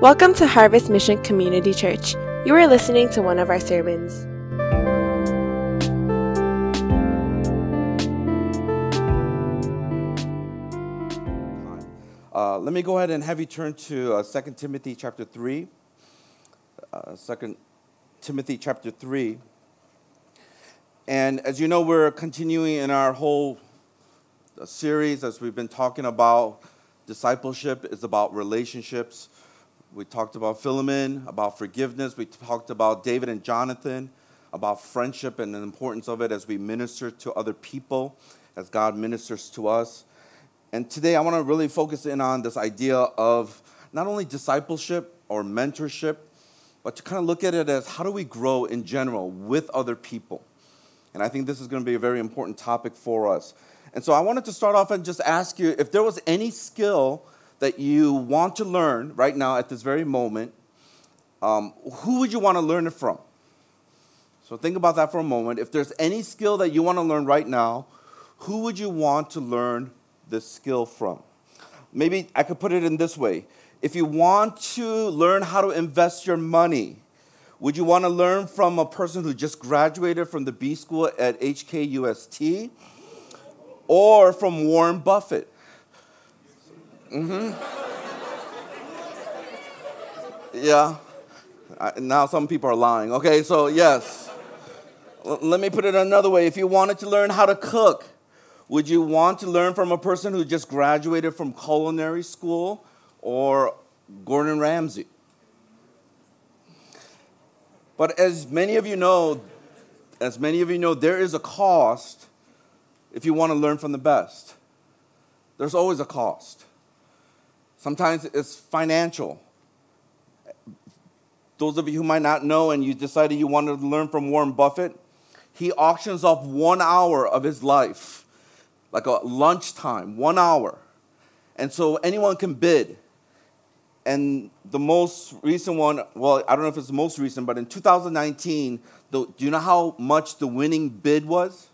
Welcome to Harvest Mission Community Church. You are listening to one of our sermons. Let me go ahead and have you turn to 2 Timothy chapter 3. 2 Timothy chapter 3. And as you know, we're continuing in our whole series as we've been talking about discipleship. It's about relationships. We talked about Philemon, about forgiveness. We talked about David and Jonathan, about friendship and the importance of it as we minister to other people, as God ministers to us. And today I want to really focus in on this idea of not only discipleship or mentorship, but to kind of look at it as how do we grow in general with other people? And I think this is going to be a very important topic for us. And so I wanted to start off and just ask you if there was any skill that you want to learn right now at this very moment, who would you want to learn it from? So think about that for a moment. If there's any skill that you want to learn right now, who would you want to learn this skill from? Maybe I could put it in this way. If you want to learn how to invest your money, would you want to learn from a person who just graduated from the B school at HKUST or from Warren Buffett? Yeah. Now some people are lying. Okay, so yes. Let me put it another way. If you wanted to learn how to cook, would you want to learn from a person who just graduated from culinary school or Gordon Ramsay? But as many of you know, there is a cost if you want to learn from the best. There's always a cost. Sometimes it's financial. Those of you who might not know and you decided you wanted to learn from Warren Buffett, he auctions off 1 hour of his life, like a lunchtime, 1 hour. And so anyone can bid. And the most recent one, well, I don't know if it's the most recent, but in 2019, do you know how much the winning bid was?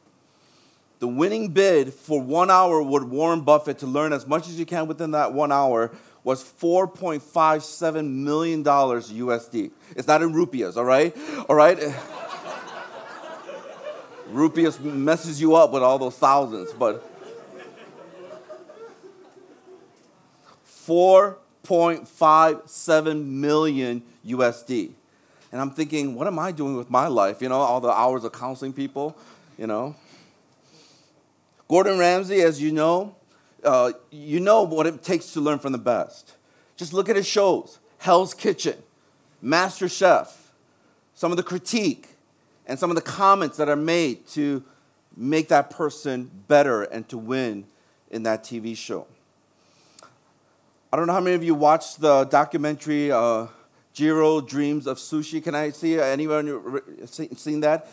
The winning bid for 1 hour with Warren Buffett to learn as much as you can within that 1 hour was $4.57 million USD. It's not in rupees, all right? All right? Rupees messes you up with all those thousands, but $4.57 million USD. And I'm thinking, what am I doing with my life? You know, all the hours of counseling people, you know. Gordon Ramsay, as you know what it takes to learn from the best. Just look at his shows, Hell's Kitchen, Master Chef, some of the critique and some of the comments that are made to make that person better and to win in that TV show. I don't know how many of you watched the documentary Jiro Dreams of Sushi. Can I see anyone seen that?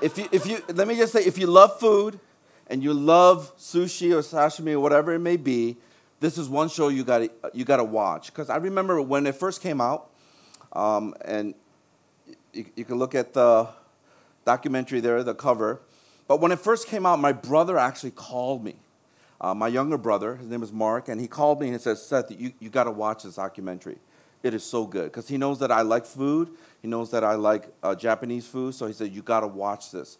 Let me just say, if you love food, and you love sushi or sashimi or whatever it may be, this is one show you gotta watch. Because I remember when it first came out, and you can look at the documentary there, the cover. But when it first came out, my brother actually called me. My younger brother, his name is Mark, and he called me and he said, Seth, you gotta watch this documentary. It is so good. Because he knows that I like food. He knows that I like Japanese food. So he said, you gotta watch this.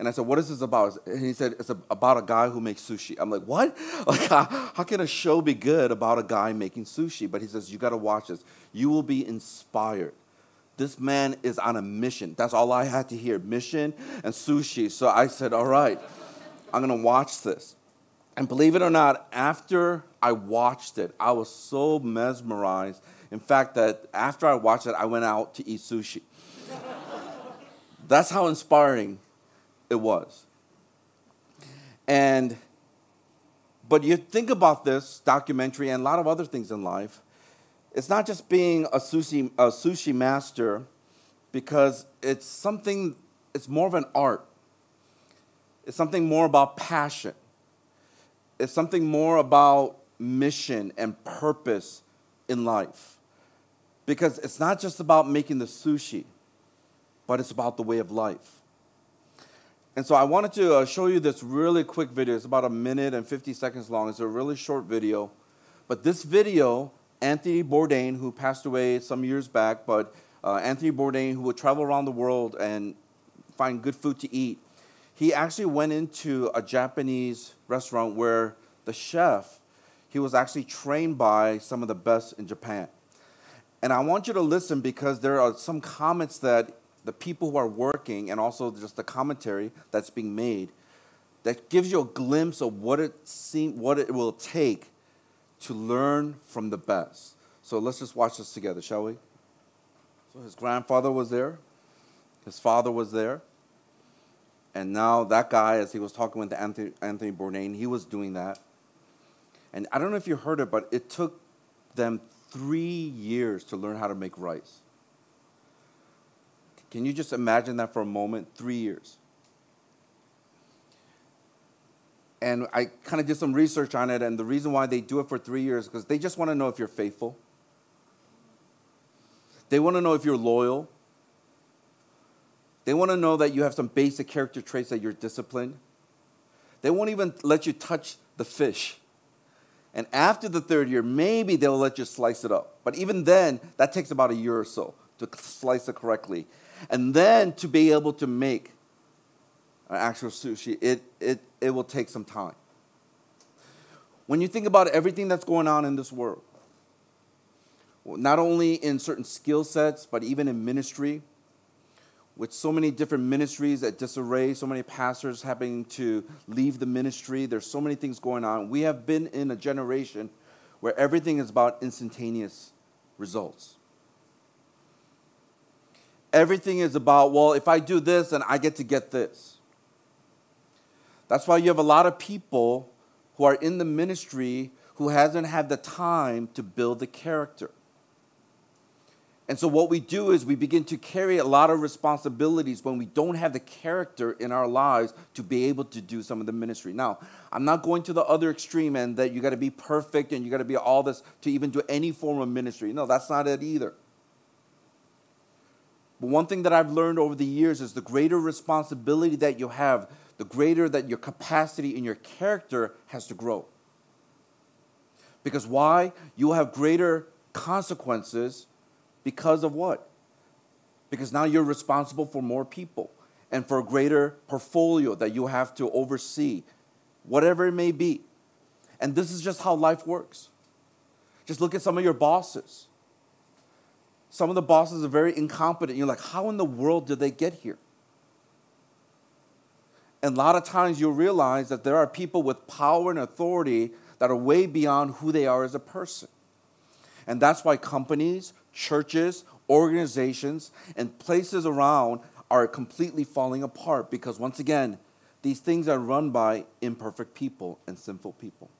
And I said, what is this about? And he said, it's about a guy who makes sushi. I'm like, what? Like, how can a show be good about a guy making sushi? But he says, you got to watch this. You will be inspired. This man is on a mission. That's all I had to hear, mission and sushi. So I said, all right, I'm going to watch this. And believe it or not, after I watched it, I was so mesmerized. In fact, that after I watched it, I went out to eat sushi. That's how inspiring it was. But you think about this documentary and a lot of other things in life. It's not just being a sushi master, because it's something, it's more of an art. It's something more about passion. It's something more about mission and purpose in life. Because it's not just about making the sushi, but it's about the way of life. And so I wanted to show you this really quick video. It's about 1 minute and 50 seconds long. It's a really short video. But this video Anthony Bourdain, who passed away some years back, but Anthony Bourdain, who would travel around the world and find good food to eat, he actually went into a Japanese restaurant where the chef, he was actually trained by some of the best in Japan. And I want you to listen because there are some comments that the people who are working and also just the commentary that's being made that gives you a glimpse of what it will take to learn from the best. So let's just watch this together, shall we? So his grandfather was there, his father was there, and now that guy, as he was talking with Anthony Bourdain, he was doing that. And I don't know if you heard it, but it took them 3 years to learn how to make rice. Can you just imagine that for a moment? 3 years. And I kind of did some research on it, and the reason why they do it for 3 years is because they just want to know if you're faithful. They want to know if you're loyal. They want to know that you have some basic character traits, that you're disciplined. They won't even let you touch the fish. And after the third year, maybe they'll let you slice it up. But even then, that takes about a year or so to slice it correctly. And then to be able to make an actual sushi, it will take some time. When you think about everything that's going on in this world, not only in certain skill sets, but even in ministry, with so many different ministries at disarray, so many pastors having to leave the ministry. There's so many things going on. We have been in a generation where everything is about instantaneous results. Everything is about, well, if I do this, then I get to get this. That's why you have a lot of people who are in the ministry who hasn't had the time to build the character. And so what we do is we begin to carry a lot of responsibilities when we don't have the character in our lives to be able to do some of the ministry. Now, I'm not going to the other extreme and that you got to be perfect and you got to be all this to even do any form of ministry. No, that's not it either. But one thing that I've learned over the years is the greater responsibility that you have, the greater that your capacity and your character has to grow. Because why? You will have greater consequences. Because of what? Because now you're responsible for more people and for a greater portfolio that you have to oversee, whatever it may be. And this is just how life works. Just look at some of your bosses. Some of the bosses are very incompetent. You're like, how in the world did they get here? And a lot of times you'll realize that there are people with power and authority that are way beyond who they are as a person. And that's why companies, churches, organizations, and places around are completely falling apart because, once again, these things are run by imperfect people and sinful people.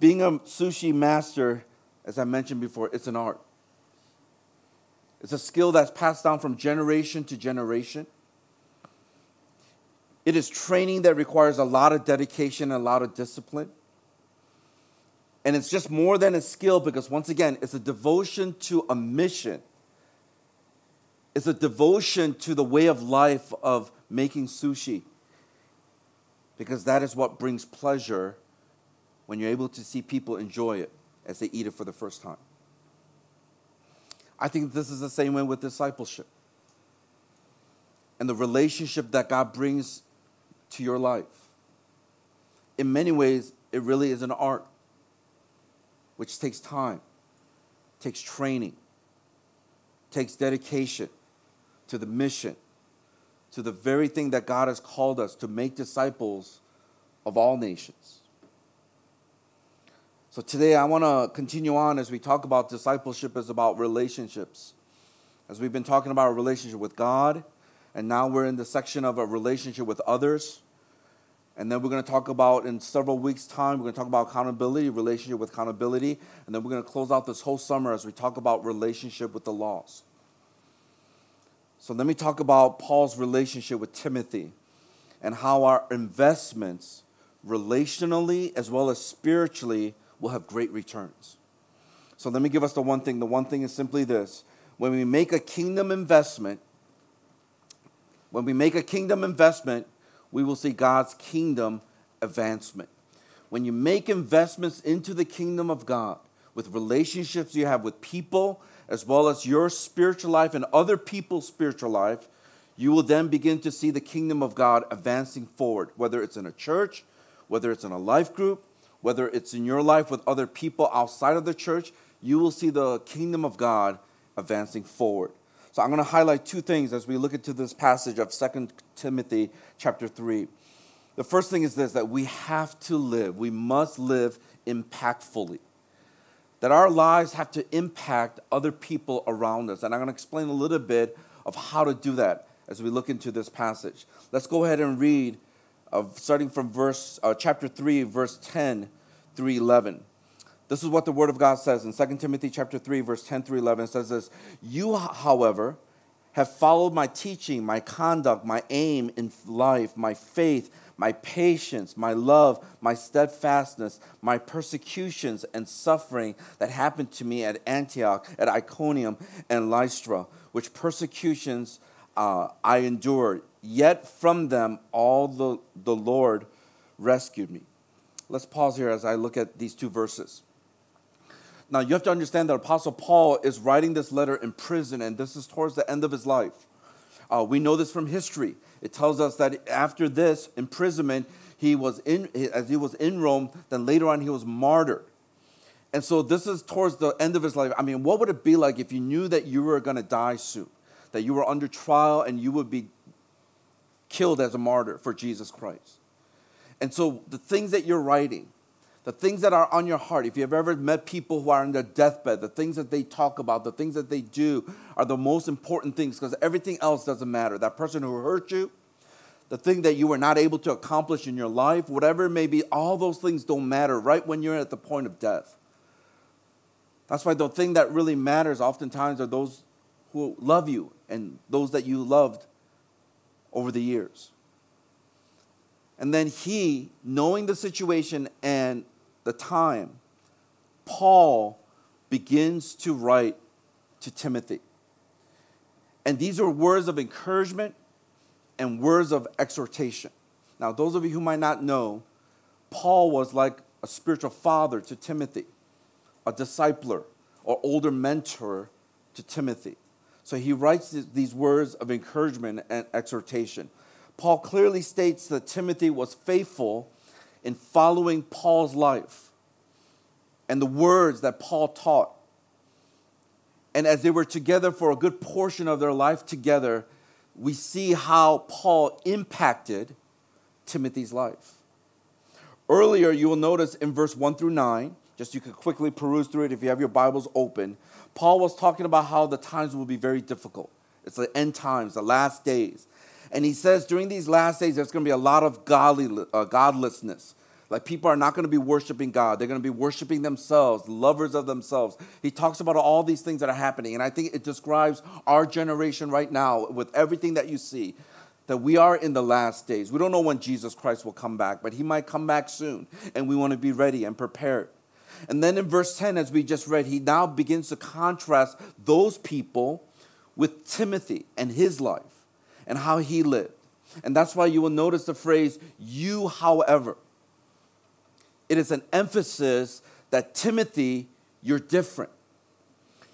Being a sushi master, as I mentioned before, it's an art. It's a skill that's passed down from generation to generation. It is training that requires a lot of dedication and a lot of discipline. And it's just more than a skill because, once again, it's a devotion to a mission. It's a devotion to the way of life of making sushi because that is what brings pleasure when you're able to see people enjoy it as they eat it for the first time. I think this is the same way with discipleship and the relationship that God brings to your life. In many ways, it really is an art, which takes time, takes training, takes dedication to the mission, to the very thing that God has called us to make disciples of all nations. So today I want to continue on as we talk about discipleship is about relationships. As we've been talking about a relationship with God, and now we're in the section of a relationship with others. And then we're going to talk about, in several weeks' time, we're going to talk about accountability, relationship with accountability. And then we're going to close out this whole summer as we talk about relationship with the laws. So let me talk about Paul's relationship with Timothy and how our investments relationally as well as spiritually will have great returns. So let me give us the one thing. The one thing is simply this. When we make a kingdom investment, we will see God's kingdom advancement. When you make investments into the kingdom of God, with relationships you have with people, as well as your spiritual life and other people's spiritual life, you will then begin to see the kingdom of God advancing forward, whether it's in a church, whether it's in a life group, whether it's in your life with other people outside of the church, you will see the kingdom of God advancing forward. So I'm going to highlight two things as we look into this passage of 2 Timothy chapter 3. The first thing is this, that we have to live, we must live impactfully. That our lives have to impact other people around us. And I'm going to explain a little bit of how to do that as we look into this passage. Let's go ahead and read, starting from chapter 3, verse 10 through 11. This is what the Word of God says in 2 Timothy chapter 3, verse 10 through 11. It says this, "You, however, have followed my teaching, my conduct, my aim in life, my faith, my patience, my love, my steadfastness, my persecutions and suffering that happened to me at Antioch, at Iconium, and Lystra, which persecutions I endured. Yet from them all the Lord rescued me." Let's pause here as I look at these two verses. Now, you have to understand that Apostle Paul is writing this letter in prison, and this is towards the end of his life. We know this from history. It tells us that after this imprisonment, as he was in Rome, then later on he was martyred. And so this is towards the end of his life. I mean, what would it be like if you knew that you were going to die soon, that you were under trial and you would be killed as a martyr for Jesus Christ? And so the things that you're writing, the things that are on your heart, if you've ever met people who are on their deathbed, the things that they talk about, the things that they do are the most important things, because everything else doesn't matter. That person who hurt you, the thing that you were not able to accomplish in your life, whatever it may be, all those things don't matter right when you're at the point of death. That's why the thing that really matters oftentimes are those who love you and those that you loved over the years. And then he, knowing the situation and the time, Paul begins to write to Timothy. And these are words of encouragement and words of exhortation. Now, those of you who might not know, Paul was like a spiritual father to Timothy, a discipler or older mentor to Timothy. So he writes these words of encouragement and exhortation. Paul clearly states that Timothy was faithful in following Paul's life and the words that Paul taught. And as they were together for a good portion of their life together, we see how Paul impacted Timothy's life. Earlier, you will notice in verse 1 through 9, just you could quickly peruse through it if you have your Bibles open, Paul was talking about how the times will be very difficult. It's the end times, the last days. And he says during these last days, there's going to be a lot of godlessness. Like, people are not going to be worshiping God. They're going to be worshiping themselves, lovers of themselves. He talks about all these things that are happening. And I think it describes our generation right now with everything that you see, that we are in the last days. We don't know when Jesus Christ will come back, but he might come back soon. And we want to be ready and prepared. And then in verse 10, as we just read, he now begins to contrast those people with Timothy and his life and how he lived. And that's why you will notice the phrase, "you, however." It is an emphasis that Timothy, you're different.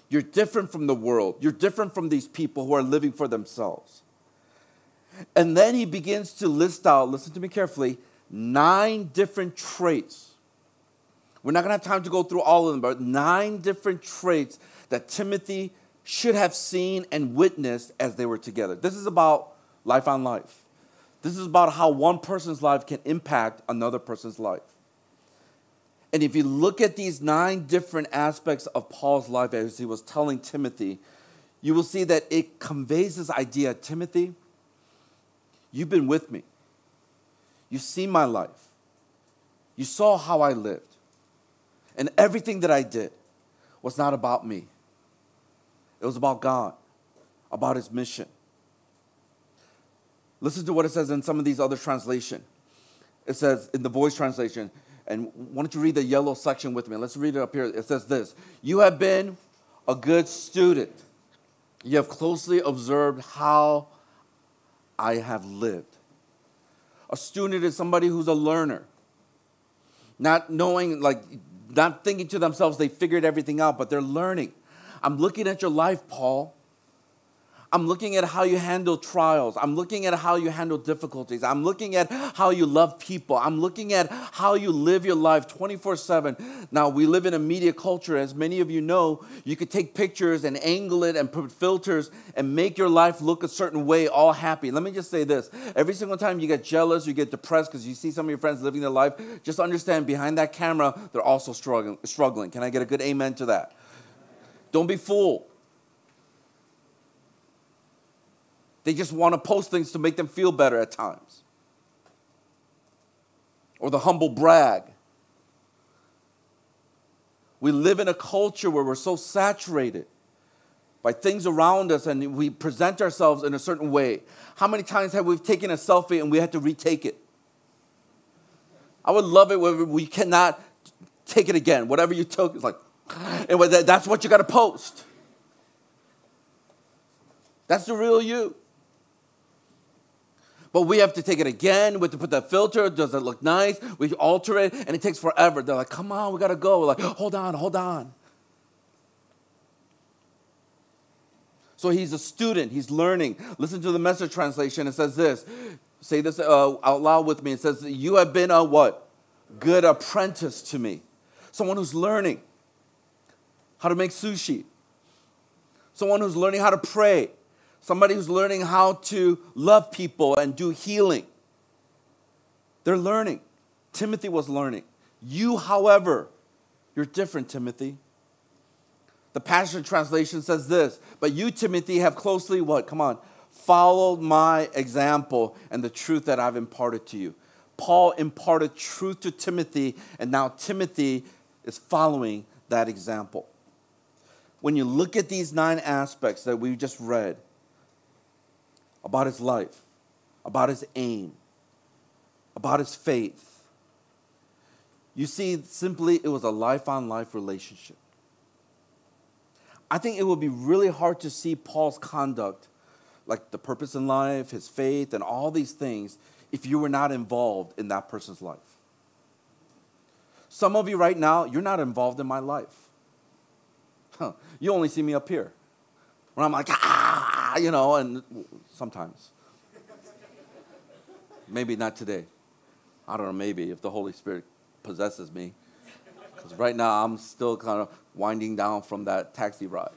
You're different from the world. You're different from these people who are living for themselves. And then he begins to list out, listen to me carefully, 9 different traits. We're not going to have time to go through all of them, but 9 different traits that Timothy should have seen and witnessed as they were together. This is about life on life. This is about how one person's life can impact another person's life. And if you look at these 9 different aspects of Paul's life as he was telling Timothy, you will see that it conveys this idea, Timothy, you've been with me. You've seen my life. You saw how I lived. And everything that I did was not about me. It was about God, about his mission. Listen to what it says in some of these other translations. It says in the Voice translation, and why don't you read the yellow section with me? Let's read it up here. It says this, "You have been a good student. You have closely observed how I have lived." A student is somebody who's a learner. not knowing, like not thinking to themselves they figured everything out, but they're learning. I'm looking at your life, Paul. I'm looking at how you handle trials. I'm looking at how you handle difficulties. I'm looking at how you love people. I'm looking at how you live your life 24/7. Now, we live in a media culture. As many of you know, you could take pictures and angle it and put filters and make your life look a certain way, all happy. Let me just say this. Every single time you get jealous, you get depressed because you see some of your friends living their life, just understand behind that camera, they're also struggling. Can I get a good amen to that? Don't be fooled. They just want to post things to make them feel better at times. Or the humble brag. We live in a culture where we're so saturated by things around us and we present ourselves in a certain way. How many times have we taken a selfie and we had to retake it? I would love it when we cannot take it again. Whatever you took, it's like, and that's what you got to post. That's the real you. But we have to take it again. We have to put that filter. Does it look nice? We alter it, and it takes forever. They're like, come on, we got to go. We're like, hold on. So he's a student. He's learning. Listen to the Message translation. It says this. Say this out loud with me. It says, you have been a what? Good apprentice to me. Someone who's learning how to make sushi. Someone who's learning how to pray. Somebody who's learning how to love people and do healing. They're learning. Timothy was learning. You, however, you're different, Timothy. The Passion Translation says this, but you, Timothy, have closely, what? Come on. Followed my example and the truth that I've imparted to you. Paul imparted truth to Timothy, and now Timothy is following that example. When you look at these 9 aspects that we just read, about his life, about his aim, about his faith. You see, simply, it was a life-on-life relationship. I think it would be really hard to see Paul's conduct, like the purpose in life, his faith, and all these things, if you were not involved in that person's life. Some of you right now, you're not involved in my life. Huh. You only see me up here, when I'm like, ah, you know, and sometimes. Maybe not today. I don't know, maybe, if the Holy Spirit possesses me. Because right now, I'm still kind of winding down from that taxi ride.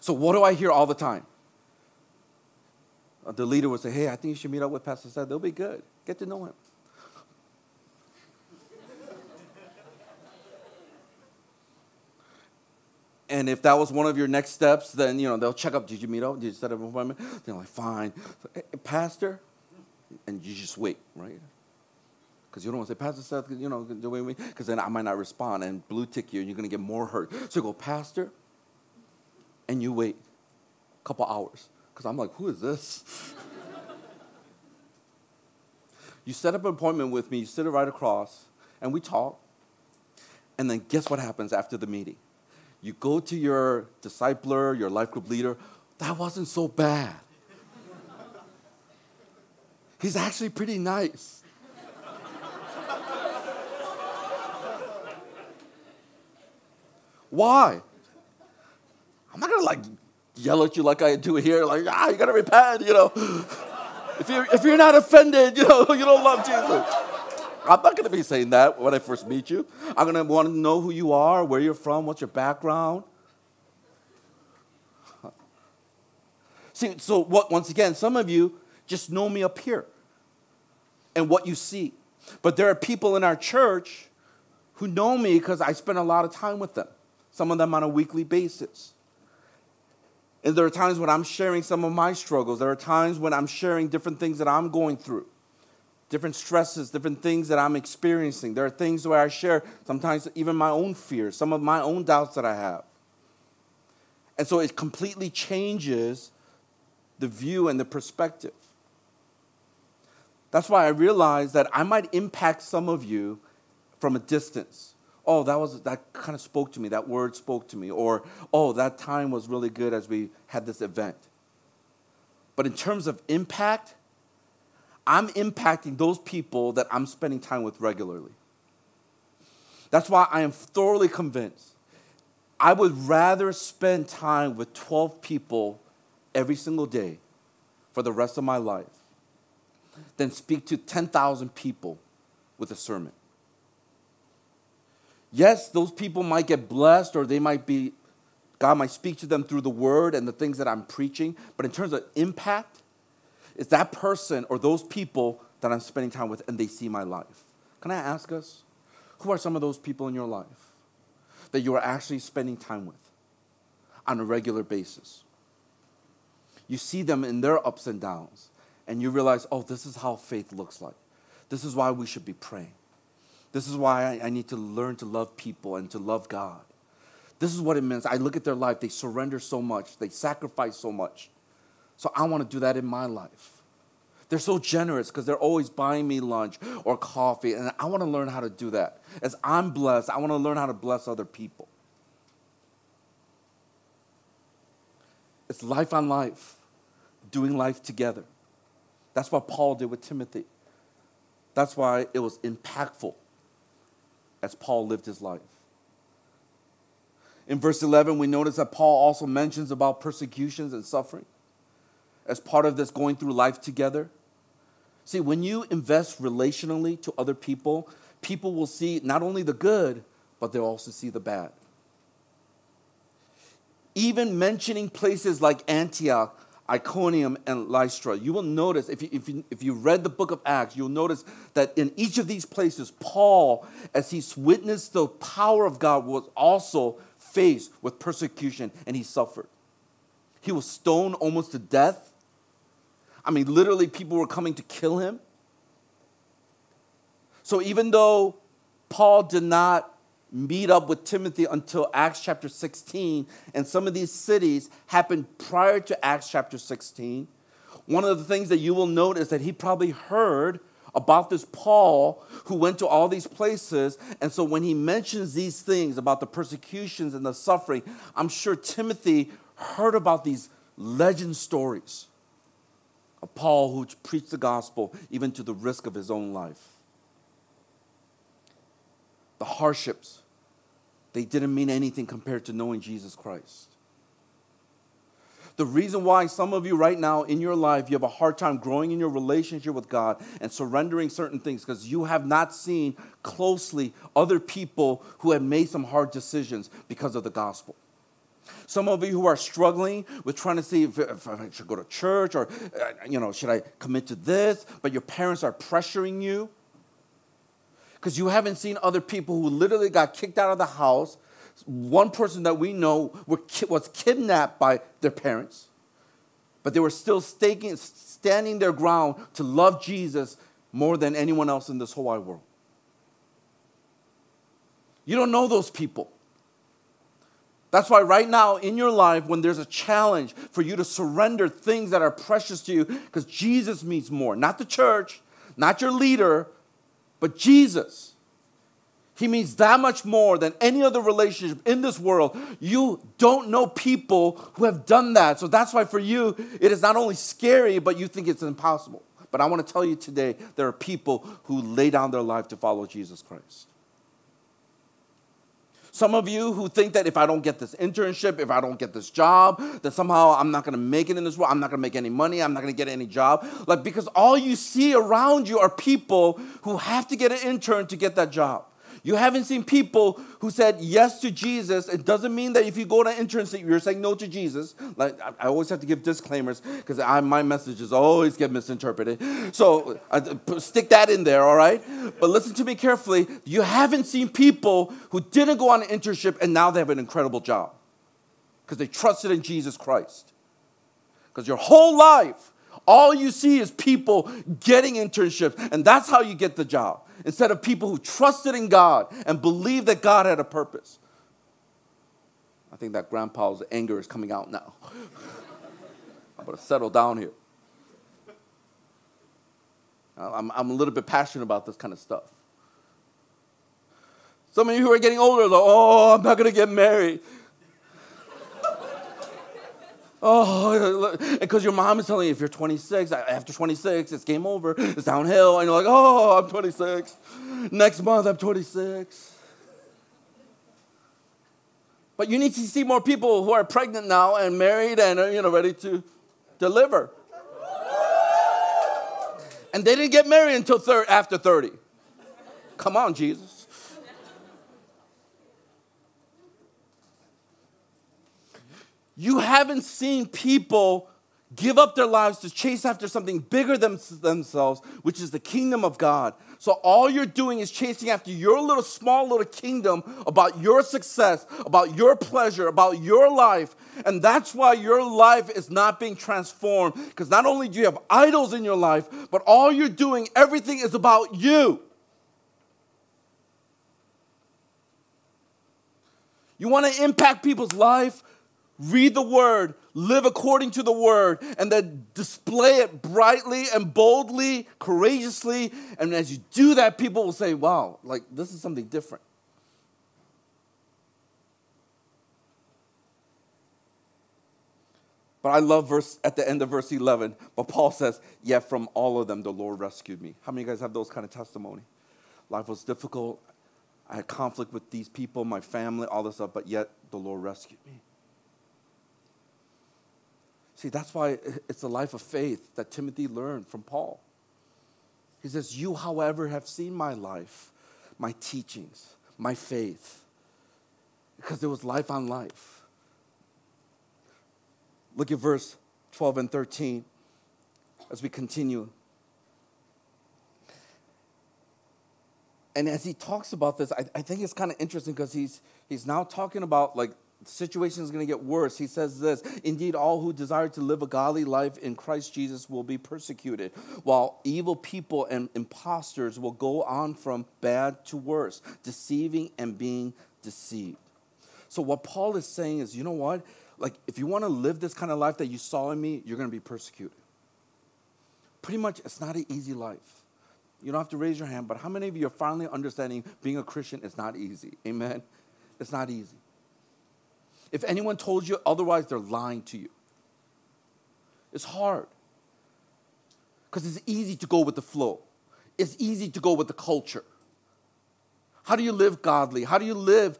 So what do I hear all the time? The leader would say, hey, I think you should meet up with Pastor Seth. They'll be good. Get to know him. And if that was one of your next steps, then, you know, they'll check up. Did you meet up? Did you set up an appointment? They're like, fine. So, hey, Pastor? And you just wait, right? Because you don't want to say, Pastor Seth, you know, because then I might not respond and blue tick you and you're going to get more hurt. So you go, Pastor, and you wait a couple hours. Because I'm like, who is this? You set up an appointment with me. You sit right across, and we talk. And then guess what happens after the meeting? You go to your discipler, your life group leader, that wasn't so bad. He's actually pretty nice. Why? I'm not gonna like yell at you like I do here, like, ah, you gotta repent, you know. If you're not offended, you know, you don't love Jesus. I'm not going to be saying that when I first meet you. I'm going to want to know who you are, where you're from, what's your background. See, so what, once again, some of you just know me up here and what you see. But there are people in our church who know me because I spend a lot of time with them, some of them on a weekly basis. And there are times when I'm sharing some of my struggles. There are times when I'm sharing different things that I'm going through. Different stresses, different things that I'm experiencing. There are things where I share sometimes even my own fears, some of my own doubts that I have. And so it completely changes the view and the perspective. That's why I realized that I might impact some of you from a distance. Oh, that kind of spoke to me, that word spoke to me. Or, oh, that time was really good as we had this event. But in terms of impact, I'm impacting those people that I'm spending time with regularly. That's why I am thoroughly convinced I would rather spend time with 12 people every single day for the rest of my life than speak to 10,000 people with a sermon. Yes, those people might get blessed, or they might be, God might speak to them through the word and the things that I'm preaching, but in terms of impact, it's that person or those people that I'm spending time with and they see my life. Can I ask us, who are some of those people in your life that you are actually spending time with on a regular basis? You see them in their ups and downs, and you realize, oh, this is how faith looks like. This is why we should be praying. This is why I need to learn to love people and to love God. This is what it means. I look at their life. They surrender so much. They sacrifice so much. So I want to do that in my life. They're so generous because they're always buying me lunch or coffee, and I want to learn how to do that. As I'm blessed, I want to learn how to bless other people. It's life on life, doing life together. That's what Paul did with Timothy. That's why it was impactful as Paul lived his life. In verse 11, we notice that Paul also mentions about persecutions and suffering as part of this going through life together. See, when you invest relationally to other people, people will see not only the good, but they'll also see the bad. Even mentioning places like Antioch, Iconium, and Lystra, you will notice, if you read the book of Acts, you'll notice that in each of these places, Paul, as he's witnessed the power of God, was also faced with persecution, and he suffered. He was stoned almost to death. I mean, literally, people were coming to kill him. So even though Paul did not meet up with Timothy until Acts chapter 16, and some of these cities happened prior to Acts chapter 16, one of the things that you will notice that he probably heard about this Paul who went to all these places, and so when he mentions these things about the persecutions and the suffering, I'm sure Timothy heard about these legend stories of Paul who preached the gospel even to the risk of his own life. The hardships, they didn't mean anything compared to knowing Jesus Christ. The reason why some of you right now in your life, you have a hard time growing in your relationship with God and surrendering certain things because you have not seen closely other people who have made some hard decisions because of the gospel. Some of you who are struggling with trying to see if I should go to church or, should I commit to this? But your parents are pressuring you because you haven't seen other people who literally got kicked out of the house. One person that we know was kidnapped by their parents, but they were still standing their ground to love Jesus more than anyone else in this whole wide world. You don't know those people. That's why right now in your life, when there's a challenge for you to surrender things that are precious to you, because Jesus means more, not the church, not your leader, but Jesus. He means that much more than any other relationship in this world. You don't know people who have done that. So that's why for you, it is not only scary, but you think it's impossible. But I want to tell you today, there are people who lay down their life to follow Jesus Christ. Some of you who think that if I don't get this internship, if I don't get this job, that somehow I'm not going to make it in this world, I'm not going to make any money, I'm not going to get any job. Like, because all you see around you are people who have to get an intern to get that job. You haven't seen people who said yes to Jesus. It doesn't mean that if you go to an internship, you're saying no to Jesus. Like, I always have to give disclaimers because my messages always get misinterpreted. So stick that in there, all right? But listen to me carefully. You haven't seen people who didn't go on an internship and now they have an incredible job because they trusted in Jesus Christ. Because your whole life, all you see is people getting internships, and that's how you get the job. Instead of people who trusted in God and believed that God had a purpose. I think that grandpa's anger is coming out now. I'm going to settle down here. I'm a little bit passionate about this kind of stuff. Some of you who are getting older, though, I'm not going to get married. Oh, because your mom is telling you if you're 26, after 26, it's game over, it's downhill. And you're like, oh, I'm 26. Next month, I'm 26. But you need to see more people who are pregnant now and married and are, ready to deliver. And they didn't get married until after 30. Come on, Jesus. You haven't seen people give up their lives to chase after something bigger than themselves, which is the kingdom of God. So all you're doing is chasing after your little, small little kingdom about your success, about your pleasure, about your life. And that's why your life is not being transformed, because not only do you have idols in your life, but all you're doing, everything is about you. You want to impact people's life? Read the Word, live according to the Word, and then display it brightly and boldly, courageously. And as you do that, people will say, wow, like this is something different. But I love at the end of verse 11, but Paul says, yet from all of them, the Lord rescued me. How many of you guys have those kind of testimony? Life was difficult. I had conflict with these people, my family, all this stuff, but yet the Lord rescued me. See, that's why it's a life of faith that Timothy learned from Paul. He says, you, however, have seen my life, my teachings, my faith, because there was life on life. Look at verse 12 and 13 as we continue. And as he talks about this, I think it's kind of interesting because he's now talking about like, the situation is going to get worse. He says this, indeed, all who desire to live a godly life in Christ Jesus will be persecuted, while evil people and imposters will go on from bad to worse, deceiving and being deceived. So what Paul is saying is, you know what? Like, if you want to live this kind of life that you saw in me, you're going to be persecuted. Pretty much, it's not an easy life. You don't have to raise your hand, but how many of you are finally understanding being a Christian is not easy? Amen? It's not easy. If anyone told you otherwise, they're lying to you. It's hard. Because it's easy to go with the flow. It's easy to go with the culture. How do you live godly? How do you live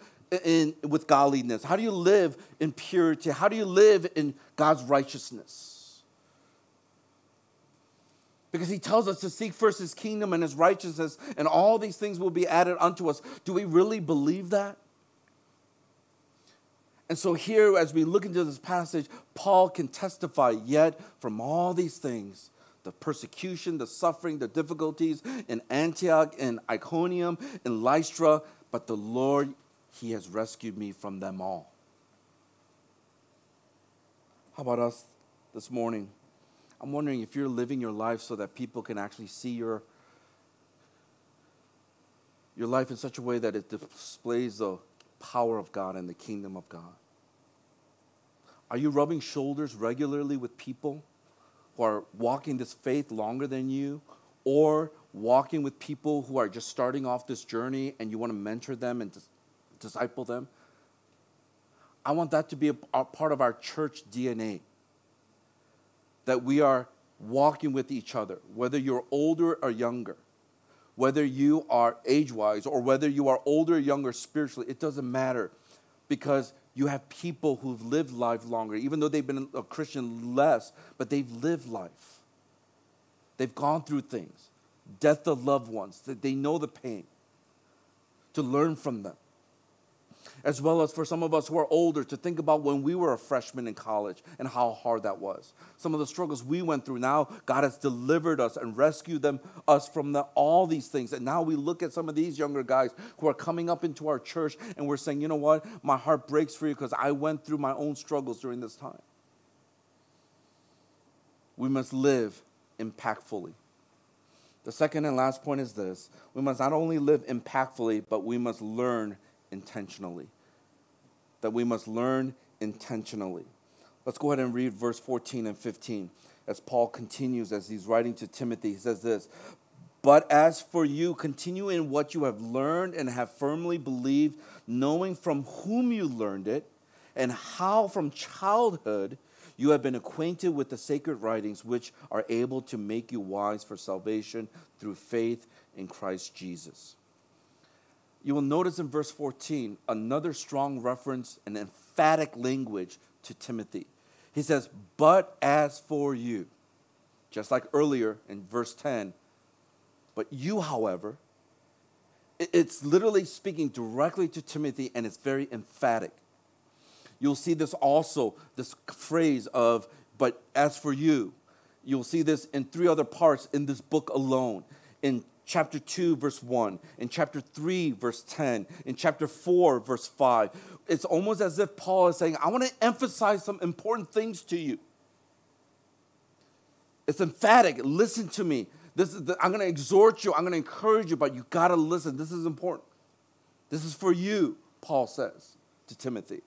with godliness? How do you live in purity? How do you live in God's righteousness? Because he tells us to seek first his kingdom and his righteousness, and all these things will be added unto us. Do we really believe that? And so here, as we look into this passage, Paul can testify, yet from all these things, the persecution, the suffering, the difficulties in Antioch, in Iconium, in Lystra, but the Lord, he has rescued me from them all. How about us this morning? I'm wondering if you're living your life so that people can actually see your life in such a way that it displays the power of God and the kingdom of God. Are you rubbing shoulders regularly with people who are walking this faith longer than you, or walking with people who are just starting off this journey and you want to mentor them and disciple them? I want that to be a part of our church DNA, that we are walking with each other, whether you're older or younger, whether you are age-wise or whether you are older or younger spiritually. It doesn't matter, because you have people who've lived life longer, even though they've been a Christian less, but they've lived life. They've gone through things, death of loved ones, that they know the pain, to learn from them. As well as for some of us who are older, to think about when we were a freshman in college and how hard that was. Some of the struggles we went through. Now God has delivered us and rescued us from all these things. And now we look at some of these younger guys who are coming up into our church, and we're saying, you know what? My heart breaks for you because I went through my own struggles during this time. We must live impactfully. The second and last point is this. We must not only live impactfully, but we must learn intentionally. That we must learn intentionally. Let's go ahead and read verse 14 and 15 as Paul continues, as he's writing to Timothy. He says this, but as for you, continue in what you have learned and have firmly believed, knowing from whom you learned it, and how from childhood you have been acquainted with the sacred writings, which are able to make you wise for salvation through faith in Christ Jesus. You will notice in verse 14, another strong reference and emphatic language to Timothy. He says, but as for you, just like earlier in verse 10, but you, however, it's literally speaking directly to Timothy, and it's very emphatic. You'll see this also, this phrase of, but as for you. You'll see this in three other parts in this book alone. In chapter 2, verse 1. In chapter 3, verse 10. In chapter 4, verse 5. It's almost as if Paul is saying, I want to emphasize some important things to you. It's emphatic. Listen to me. This is I'm going to exhort you. I'm going to encourage you, but you got to listen. This is important. This is for you, Paul says to Timothy.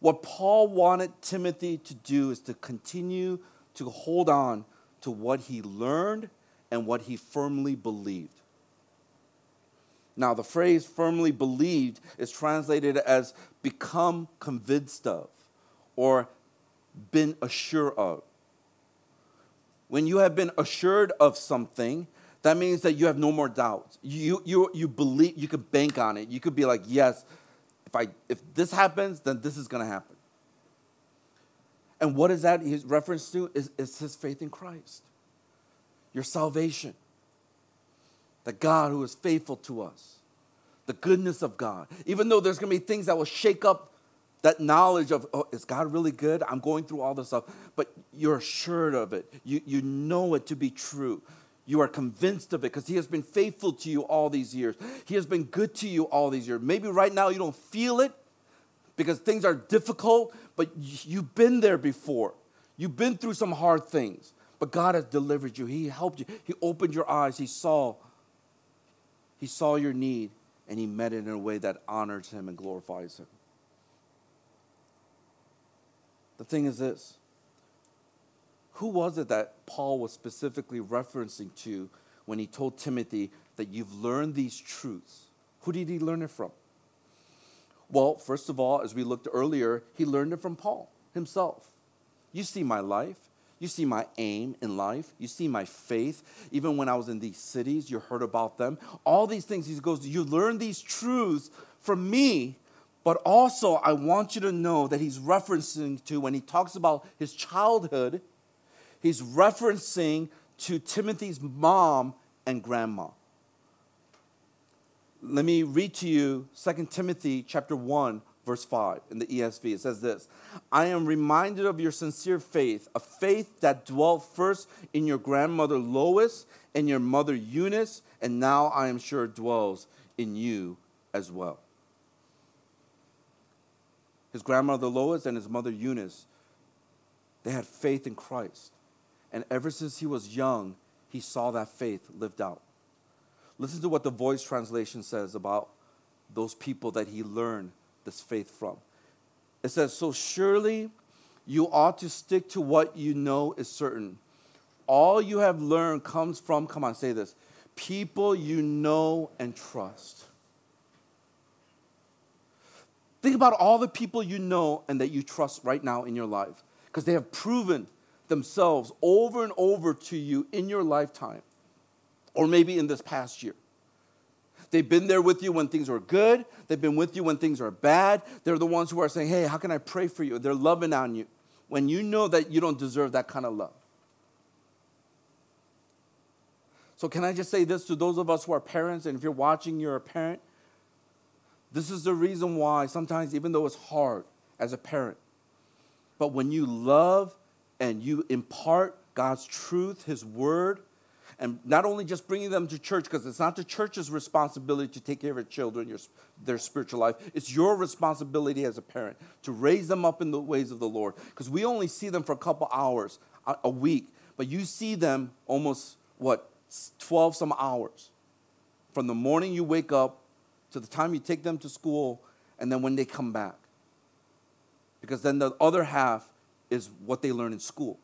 What Paul wanted Timothy to do is to continue to hold on to what he learned and what he firmly believed. Now, the phrase firmly believed is translated as become convinced of or been assured of. When you have been assured of something, that means that you have no more doubts. You believe, you could bank on it. You could be like, yes, if this happens, then this is going to happen. And what is that his reference to? Is his faith in Christ, your salvation, the God who is faithful to us, the goodness of God. Even though there's going to be things that will shake up that knowledge of, oh, is God really good? I'm going through all this stuff. But you're assured of it. You know it to be true. You are convinced of it because he has been faithful to you all these years. He has been good to you all these years. Maybe right now you don't feel it because things are difficult, but you've been there before. You've been through some hard things, but God has delivered you. He helped you. He opened your eyes. He saw your need, and he met it in a way that honors him and glorifies him. The thing is this. Who was it that Paul was specifically referencing to when he told Timothy that you've learned these truths? Who did he learn it from? Well, first of all, as we looked earlier, he learned it from Paul himself. You see my life. You see my aim in life. You see my faith. Even when I was in these cities, you heard about them. All these things, he goes, you learn these truths from me. But also, I want you to know that he's referencing to, when he talks about his childhood, he's referencing to Timothy's mom and grandma. Let me read to you 2 Timothy chapter 1, verse 5 in the ESV. It says this, I am reminded of your sincere faith, a faith that dwelt first in your grandmother Lois and your mother Eunice, and now I am sure dwells in you as well. His grandmother Lois and his mother Eunice, they had faith in Christ. And ever since he was young, he saw that faith lived out. Listen to what the Voice translation says about those people that he learned this faith from. It says, so surely you ought to stick to what you know is certain. All you have learned comes from, come on, say this, people you know and trust. Think about all the people you know and that you trust right now in your life, because they have proven themselves over and over to you in your lifetime, or maybe in this past year. They've been there with you when things are good. They've been with you when things are bad. They're the ones who are saying, hey, how can I pray for you? They're loving on you when you know that you don't deserve that kind of love. So can I just say this to those of us who are parents, and if you're watching, you're a parent, this is the reason why sometimes, even though it's hard as a parent, but when you love and you impart God's truth, his word, and not only just bringing them to church, because it's not the church's responsibility to take care of their children, their spiritual life. It's your responsibility as a parent to raise them up in the ways of the Lord, because we only see them for a couple hours a week, but you see them almost, 12 some hours from the morning you wake up to the time you take them to school, and then when they come back. Because then the other half is what they learn in school.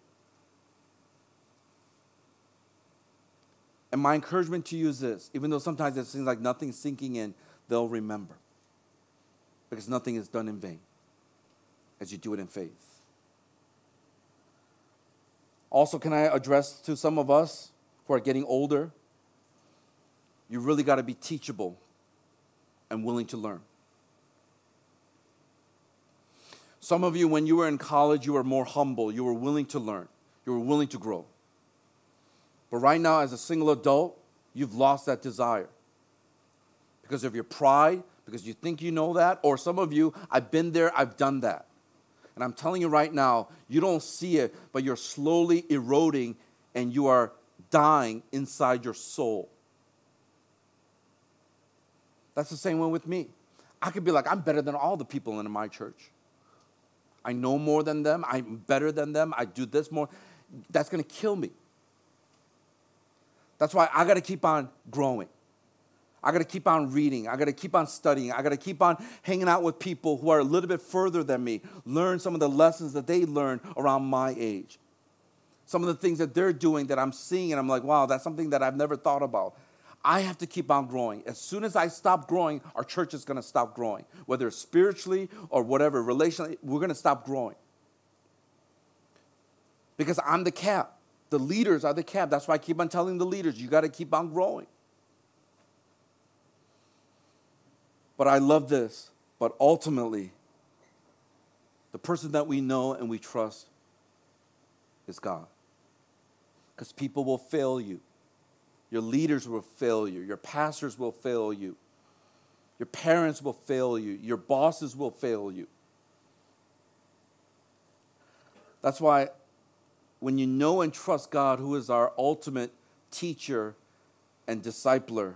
And my encouragement to you is this, even though sometimes it seems like nothing's sinking in, they'll remember. Because nothing is done in vain, as you do it in faith. Also, can I address to some of us who are getting older? You really got to be teachable and willing to learn. Some of you, when you were in college, you were more humble. You were willing to learn. You were willing to grow. But right now, as a single adult, you've lost that desire because of your pride, because you think you know that, or some of you, I've been there, I've done that. And I'm telling you right now, you don't see it, but you're slowly eroding and you are dying inside your soul. That's the same one with me. I could be like, I'm better than all the people in my church. I know more than them. I'm better than them. I do this more. That's going to kill me. That's why I got to keep on growing. I got to keep on reading. I got to keep on studying. I got to keep on hanging out with people who are a little bit further than me, learn some of the lessons that they learned around my age. Some of the things that they're doing that I'm seeing, and I'm like, wow, that's something that I've never thought about. I have to keep on growing. As soon as I stop growing, our church is going to stop growing. Whether it's spiritually or whatever, relationally, we're going to stop growing. Because I'm the cap. The leaders are the cap. That's why I keep on telling the leaders, you got to keep on growing. But I love this. But ultimately, the person that we know and we trust is God. Because people will fail you. Your leaders will fail you. Your pastors will fail you. Your parents will fail you. Your bosses will fail you. That's why when you know and trust God, who is our ultimate teacher and discipler,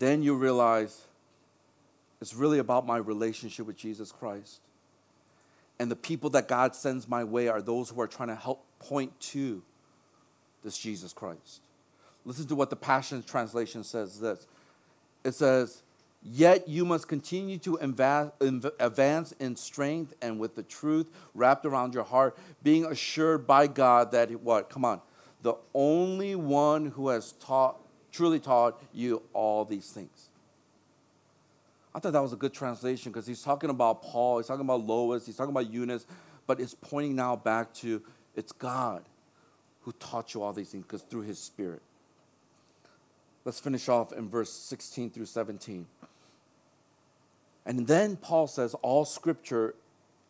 then you realize it's really about my relationship with Jesus Christ. And the people that God sends my way are those who are trying to help point to this Jesus Christ. Listen to what the Passion Translation says this. It says, yet you must continue to advance in strength and with the truth wrapped around your heart, being assured by God that, what? Come on. The only one who has truly taught you all these things. I thought that was a good translation because he's talking about Paul, he's talking about Lois, he's talking about Eunice, but it's pointing now back to it's God who taught you all these things because through his Spirit. Let's finish off in verse 16 through 17. And then Paul says, all scripture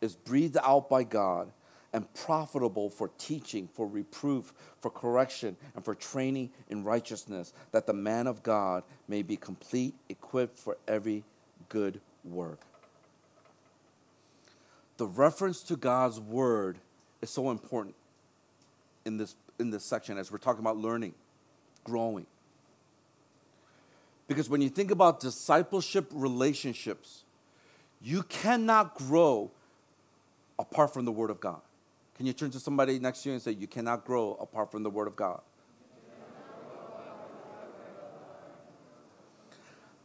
is breathed out by God and profitable for teaching, for reproof, for correction, and for training in righteousness, that the man of God may be complete, equipped for every good work. The reference to God's word is so important in this section as we're talking about learning, growing. Because when you think about discipleship relationships, you cannot grow apart from the Word of God. Can you turn to somebody next to you and say, you cannot grow apart from the Word of God?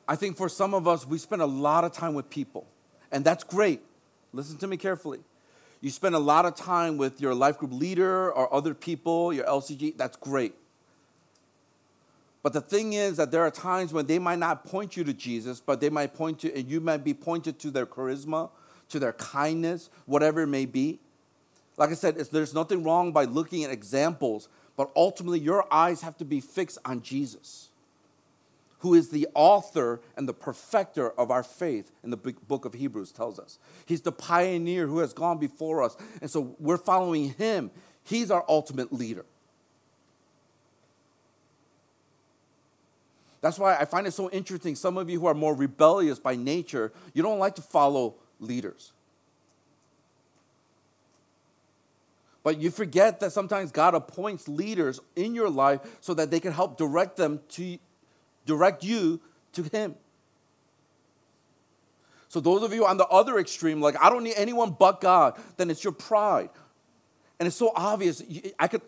I think for some of us, we spend a lot of time with people, and that's great. Listen to me carefully. You spend a lot of time with your life group leader or other people, your LCG, that's great. But the thing is that there are times when they might not point you to Jesus, but they might point to, and you might be pointed to their charisma, to their kindness, whatever it may be. Like I said, there's nothing wrong by looking at examples, but ultimately your eyes have to be fixed on Jesus, who is the author and the perfecter of our faith, in the book of Hebrews tells us. He's the pioneer who has gone before us, and so we're following him. He's our ultimate leader. That's why I find it so interesting. Some of you who are more rebellious by nature, you don't like to follow leaders. But you forget that sometimes God appoints leaders in your life so that they can help direct you to him. So those of you on the other extreme, like, I don't need anyone but God, then it's your pride. And it's so obvious. I could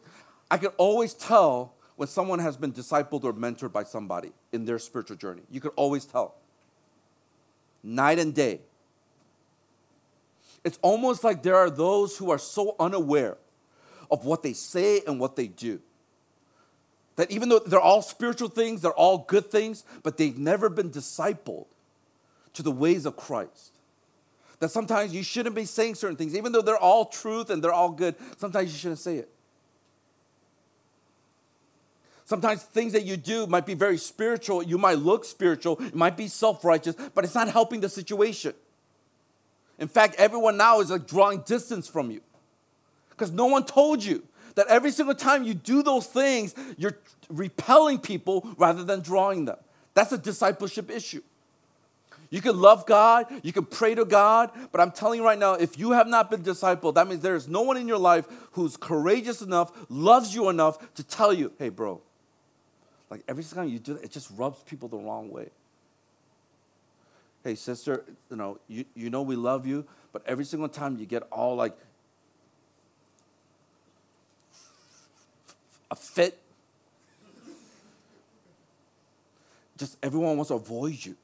always tell when someone has been discipled or mentored by somebody in their spiritual journey. You could always tell. Night and day. It's almost like there are those who are so unaware of what they say and what they do. That even though they're all spiritual things, they're all good things, but they've never been discipled to the ways of Christ. That sometimes you shouldn't be saying certain things, even though they're all truth and they're all good, sometimes you shouldn't say it. Sometimes things that you do might be very spiritual. You might look spiritual. It might be self-righteous, but it's not helping the situation. In fact, everyone now is like drawing distance from you because no one told you that every single time you do those things, you're repelling people rather than drawing them. That's a discipleship issue. You can love God, you can pray to God, but I'm telling you right now, if you have not been discipled, that means there is no one in your life who's courageous enough, loves you enough to tell you, hey, bro, like every single time you do that, it just rubs people the wrong way. Hey, sister, you know we love you, but every single time you get all like a fit, just everyone wants to avoid you.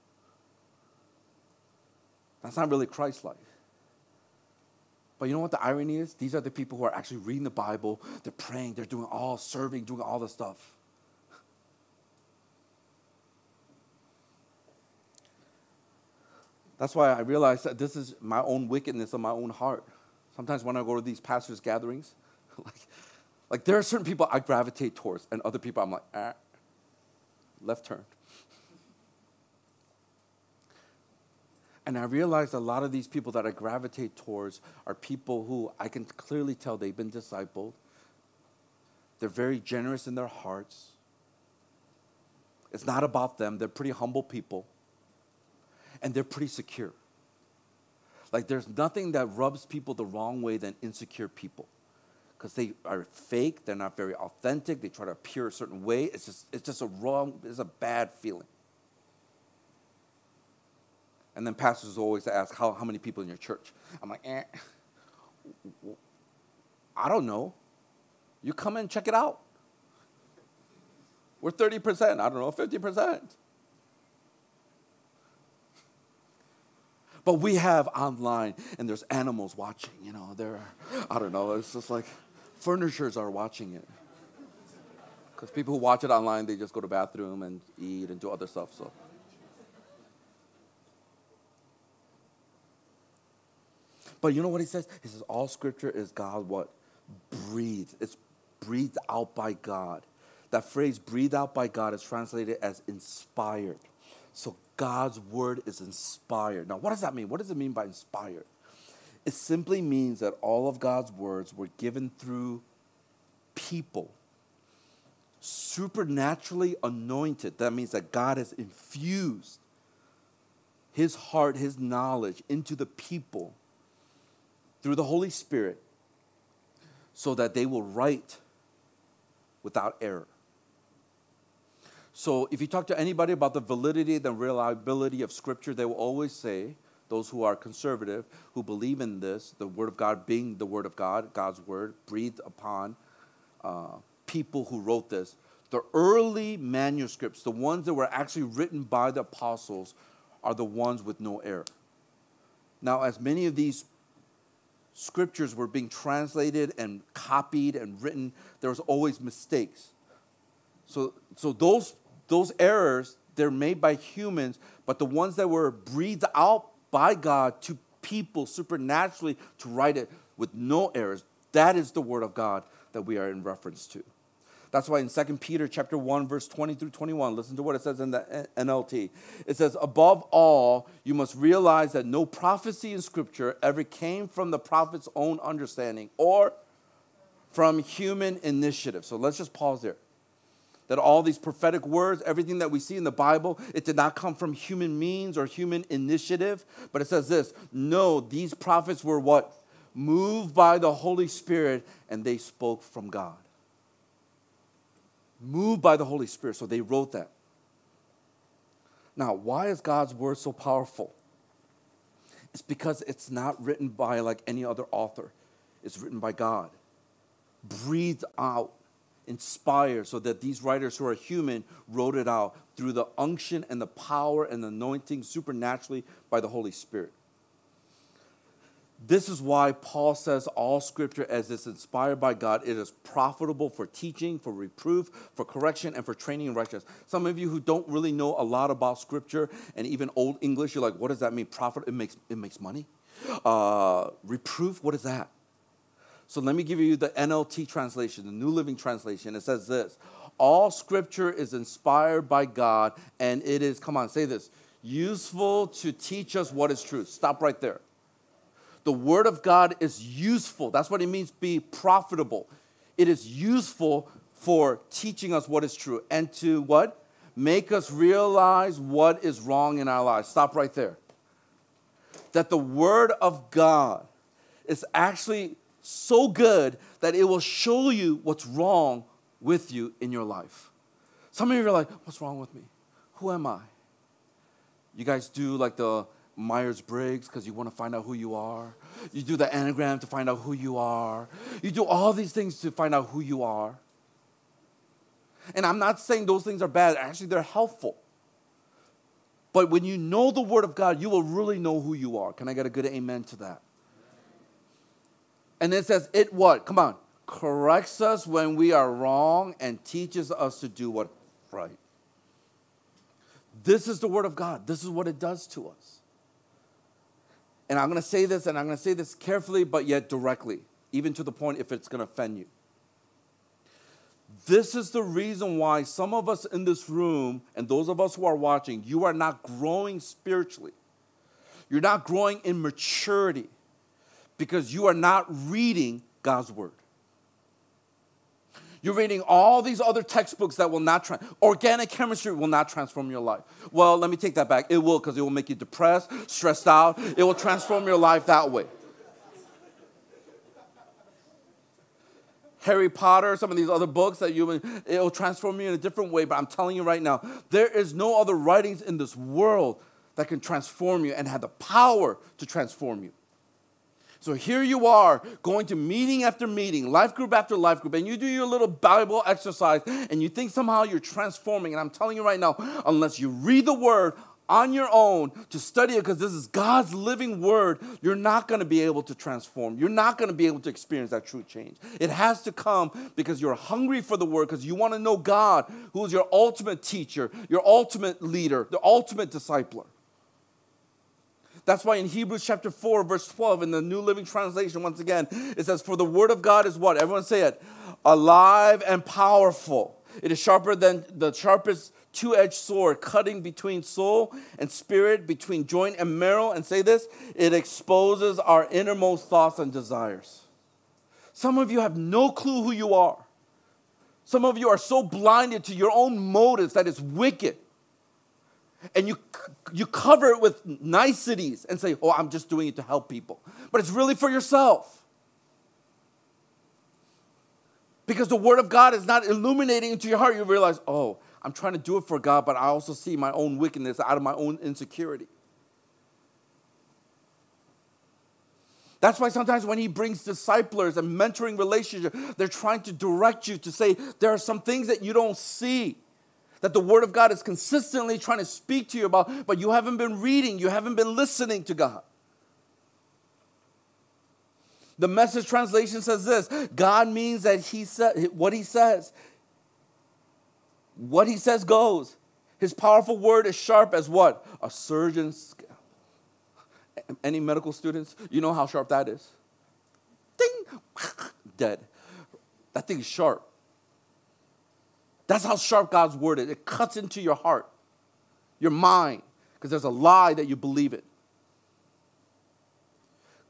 That's not really Christ-like. But you know what the irony is? These are the people who are actually reading the Bible, they're praying, they're doing all, serving, doing all this stuff. That's why I realized that this is my own wickedness of my own heart. Sometimes when I go to these pastors' gatherings, like there are certain people I gravitate towards, and other people I'm like, ah, left turn. And I realized a lot of these people that I gravitate towards are people who I can clearly tell they've been discipled. They're very generous in their hearts. It's not about them. They're pretty humble people. And they're pretty secure. Like there's nothing that rubs people the wrong way than insecure people. Because they are fake. They're not very authentic. They try to appear a certain way. It's a bad feeling. And then pastors always ask, how many people in your church? I'm like, I don't know. You come and check it out. We're 30%, I don't know, 50%. But we have online, and there's animals watching, I don't know, it's just like furnitures are watching it. Because people who watch it online, they just go to the bathroom and eat and do other stuff, so. But you know what he says? He says, all scripture is God what? Breathed. It's breathed out by God. That phrase, breathed out by God, is translated as inspired. So God's word is inspired. Now, what does that mean? What does it mean by inspired? It simply means that all of God's words were given through people, supernaturally anointed. That means that God has infused his heart, his knowledge into the people through the Holy Spirit, so that they will write without error. So if you talk to anybody about the validity, the reliability of Scripture, they will always say, those who are conservative, who believe in this, the Word of God being the Word of God, God's Word, breathed upon people who wrote this. The early manuscripts, the ones that were actually written by the apostles, are the ones with no error. Now, as many of these scriptures were being translated and copied and written, there was always mistakes. So those errors, they're made by humans, but the ones that were breathed out by God to people supernaturally to write it with no errors, that is the word of God that we are in reference to. That's why in 2 Peter chapter 1, verse 20 through 21, listen to what it says in the NLT. It says, above all, you must realize that no prophecy in Scripture ever came from the prophet's own understanding or from human initiative. So let's just pause there. That all these prophetic words, everything that we see in the Bible, it did not come from human means or human initiative. But it says this, no, these prophets were what? Moved by the Holy Spirit, and they spoke from God. Moved by the Holy Spirit, so they wrote that. Now, why is God's word so powerful? It's because it's not written by like any other author. It's written by God. Breathed out, inspired, so that these writers who are human wrote it out through the unction and the power and the anointing supernaturally by the Holy Spirit. This is why Paul says all Scripture, as it's inspired by God, it is profitable for teaching, for reproof, for correction, and for training in righteousness. Some of you who don't really know a lot about Scripture and even Old English, you're like, what does that mean? Profit, it makes money. Reproof, what is that? So let me give you the NLT translation, the New Living Translation. It says this, All scripture is inspired by God, and it is, come on, say this, useful to teach us what is true. Stop right there. The word of God is useful. That's what it means, be profitable. It is useful for teaching us what is true and to what? Make us realize what is wrong in our lives. Stop right there. That the word of God is actually so good that it will show you what's wrong with you in your life. Some of you are like, what's wrong with me? Who am I? You guys do like the Myers-Briggs because you want to find out who you are. You do the anagram to find out who you are. You do all these things to find out who you are. And I'm not saying those things are bad. Actually, they're helpful. But when you know the word of God, you will really know who you are. Can I get a good amen to that? And it says, it what? Come on. Corrects us when we are wrong and teaches us to do what? Right. This is the word of God. This is what it does to us. And I'm going to say this, and I'm going to say this carefully, but yet directly, even to the point if it's going to offend you. This is the reason why some of us in this room and those of us who are watching, you are not growing spiritually. You're not growing in maturity because you are not reading God's word. You're reading all these other textbooks that will not transform. Organic chemistry will not transform your life. Well, let me take that back. It will, because it will make you depressed, stressed out. It will transform your life that way. Harry Potter, some of these other books that it will transform you in a different way, but I'm telling you right now, there is no other writings in this world that can transform you and have the power to transform you. So here you are going to meeting after meeting, life group after life group, and you do your little Bible exercise, and you think somehow you're transforming, and I'm telling you right now, unless you read the word on your own to study it, because this is God's living word, you're not going to be able to transform. You're not going to be able to experience that true change. It has to come because you're hungry for the word, because you want to know God, who is your ultimate teacher, your ultimate leader, the ultimate discipler. That's why in Hebrews chapter 4, verse 12, in the New Living Translation, once again, it says, for the word of God is what? Everyone say it. Alive and powerful. It is sharper than the sharpest two-edged sword, cutting between soul and spirit, between joint and marrow, and say this, it exposes our innermost thoughts and desires. Some of you have no clue who you are. Some of you are so blinded to your own motives that it's wicked. And you cover it with niceties and say, oh, I'm just doing it to help people. But it's really for yourself. Because the word of God is not illuminating into your heart. You realize, oh, I'm trying to do it for God, but I also see my own wickedness out of my own insecurity. That's why sometimes when he brings disciplers and mentoring relationships, they're trying to direct you to say there are some things that you don't see, that the word of God is consistently trying to speak to you about, but you haven't been reading, you haven't been listening to God. The Message translation says this, God means that he said what he says. What he says goes. His powerful word is sharp as what? A surgeon's scalpel. Any medical students? You know how sharp that is. Ding! Dead. That thing is sharp. That's how sharp God's word is. It cuts into your heart, your mind, because there's a lie that you believe it.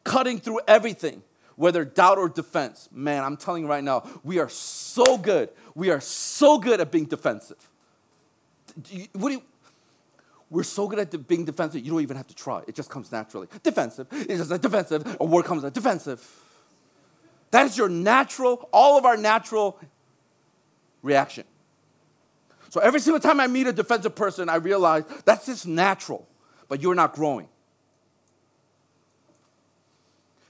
Cutting through everything, whether doubt or defense. Man, I'm telling you right now, we are so good. We are so good at being defensive. We're so good at being defensive, you don't even have to try. It just comes naturally. Defensive. It's just like defensive. A word comes like defensive. That is your natural, all of our natural reaction. So every single time I meet a defensive person, I realize that's just natural, but you're not growing.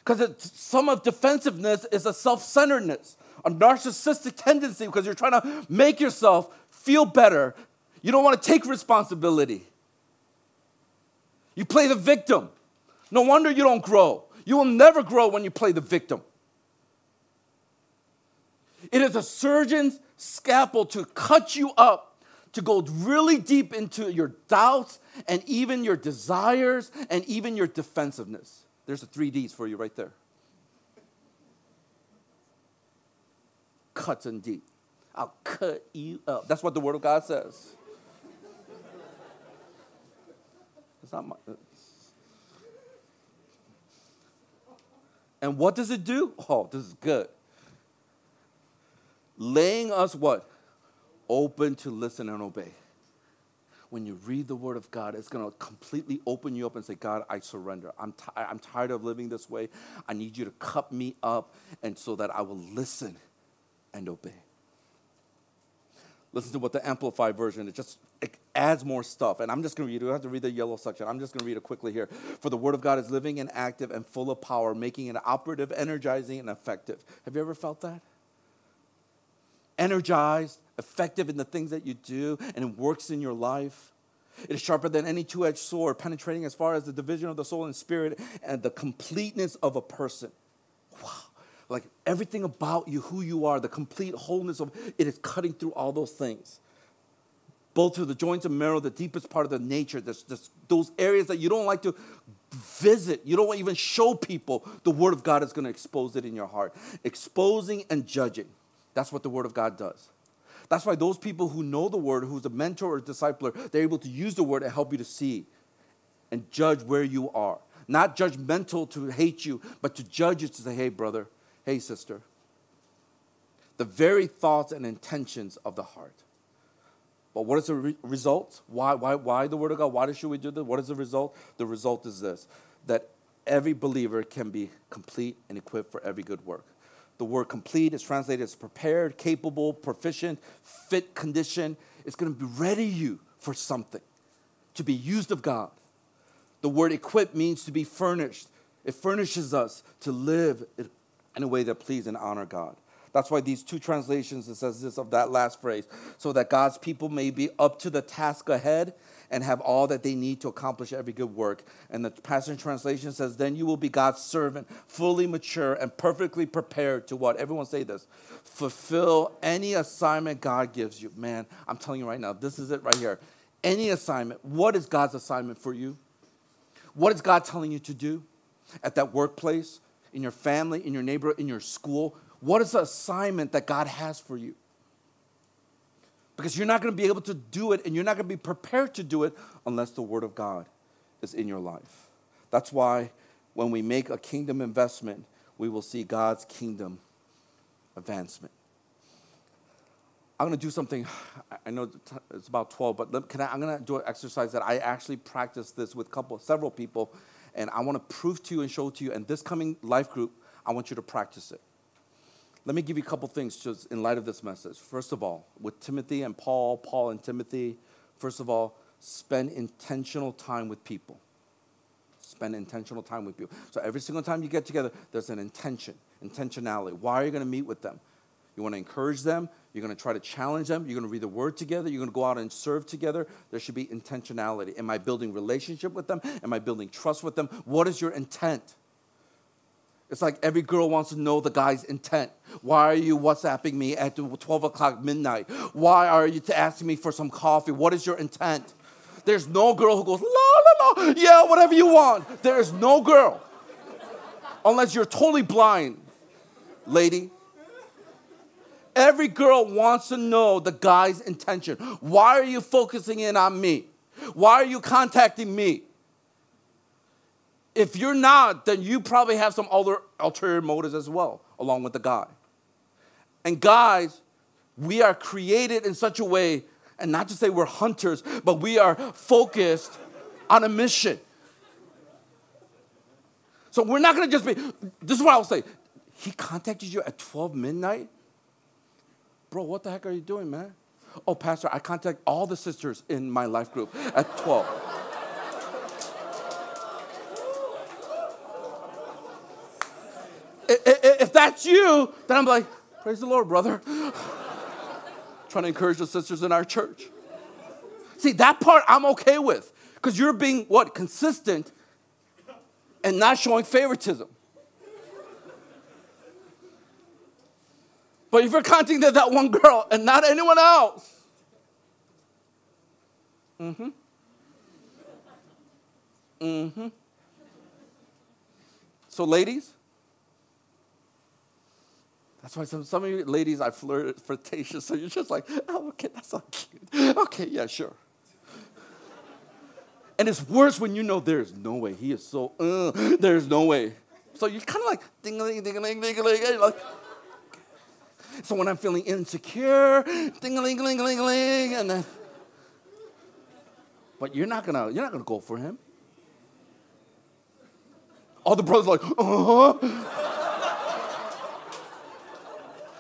Because some of defensiveness is a self-centeredness, a narcissistic tendency, because you're trying to make yourself feel better. You don't want to take responsibility. You play the victim. No wonder you don't grow. You will never grow when you play the victim. It is a surgeon's scalpel to cut you up, to go really deep into your doubts and even your desires and even your defensiveness. There's the three Ds for you right there. Cuts in deep. I'll cut you up. That's what the Word of God says. It's not my... And what does it do? Oh, this is good. Laying us what? Open to listen and obey. When you read the Word of God, it's going to completely open you up and say, God, I surrender. I'm tired of living this way. I need you to cup me up and so that I will listen and obey. Listen to what the Amplified Version, it adds more stuff. And I'm just going to read it. You don't have to read the yellow section. I'm just going to read it quickly here. For the Word of God is living and active and full of power, making it operative, energizing, and effective. Have you ever felt that? Energized, effective in the things that you do, and it works in your life. It is sharper than any two-edged sword, penetrating as far as the division of the soul and spirit and the completeness of a person. Wow. Like everything about you, who you are, the complete wholeness of it is cutting through all those things. Both through the joints and marrow, the deepest part of the nature, those areas that you don't like to visit, you don't even show people, the Word of God is going to expose it in your heart. Exposing and judging. That's what the Word of God does. That's why those people who know the Word, who's a mentor or a discipler, they're able to use the Word to help you to see and judge where you are. Not judgmental to hate you, but to judge is to say, hey, brother, hey, sister. The very thoughts and intentions of the heart. But what is the result? Why the Word of God? Why should we do this? What is the result? The result is this, that every believer can be complete and equipped for every good work. The word complete is translated as prepared, capable, proficient, fit condition. It's going to be ready you for something, to be used of God. The word equipped means to be furnished. It furnishes us to live in a way that pleases and honor God. That's why these two translations, it says this of that last phrase, so that God's people may be up to the task ahead and have all that they need to accomplish every good work. And the Passion Translation says, then you will be God's servant, fully mature and perfectly prepared to what? Everyone say this. Fulfill any assignment God gives you. Man, I'm telling you right now, this is it right here. Any assignment. What is God's assignment for you? What is God telling you to do at that workplace, in your family, in your neighborhood, in your school? What is the assignment that God has for you? Because you're not going to be able to do it, and you're not going to be prepared to do it unless the Word of God is in your life. That's why when we make a kingdom investment, we will see God's kingdom advancement. I'm going to do something. I know it's about 12, but I'm going to do an exercise that I actually practiced this with several people, and I want to prove to you and show to you. And this coming life group, I want you to practice it. Let me give you a couple things just in light of this message. First of all, with Timothy and Paul and Timothy, first of all, spend intentional time with people. Spend intentional time with people. So every single time you get together, there's an intention, intentionality. Why are you going to meet with them? You want to encourage them. You're going to try to challenge them. You're going to read the Word together. You're going to go out and serve together. There should be intentionality. Am I building relationship with them? Am I building trust with them? What is your intent? It's like every girl wants to know the guy's intent. Why are you WhatsApping me at 12 o'clock midnight? Why are you asking me for some coffee? What is your intent? There's no girl who goes, la, la, la, yeah, whatever you want. There is no girl. Unless you're totally blind, lady. Every girl wants to know the guy's intention. Why are you focusing in on me? Why are you contacting me? If you're not, then you probably have some other ulterior motives as well, along with the guy. And guys, we are created in such a way, and not to say we're hunters, but we are focused on a mission. So we're not going to just be, this is what I'll say, he contacted you at 12 midnight? Bro, what the heck are you doing, man? Oh, pastor, I contact all the sisters in my life group at 12. If that's you, then I'm like, praise the Lord, brother. Trying to encourage the sisters in our church. See, that part I'm okay with. Because you're being, what, consistent and not showing favoritism. But if you're counting that one girl and not anyone else. Mm-hmm. Mm-hmm. So ladies, That's why some of you ladies are flirtatious, so you're just like, oh, okay, that's not cute. Okay, yeah, sure. And it's worse when you know there's no way. He is so, there's no way. So you're kind of like, ding-a-ling, like. So when I'm feeling insecure, ding-a-ling, and then. But you're not gonna go for him. All the brothers are like,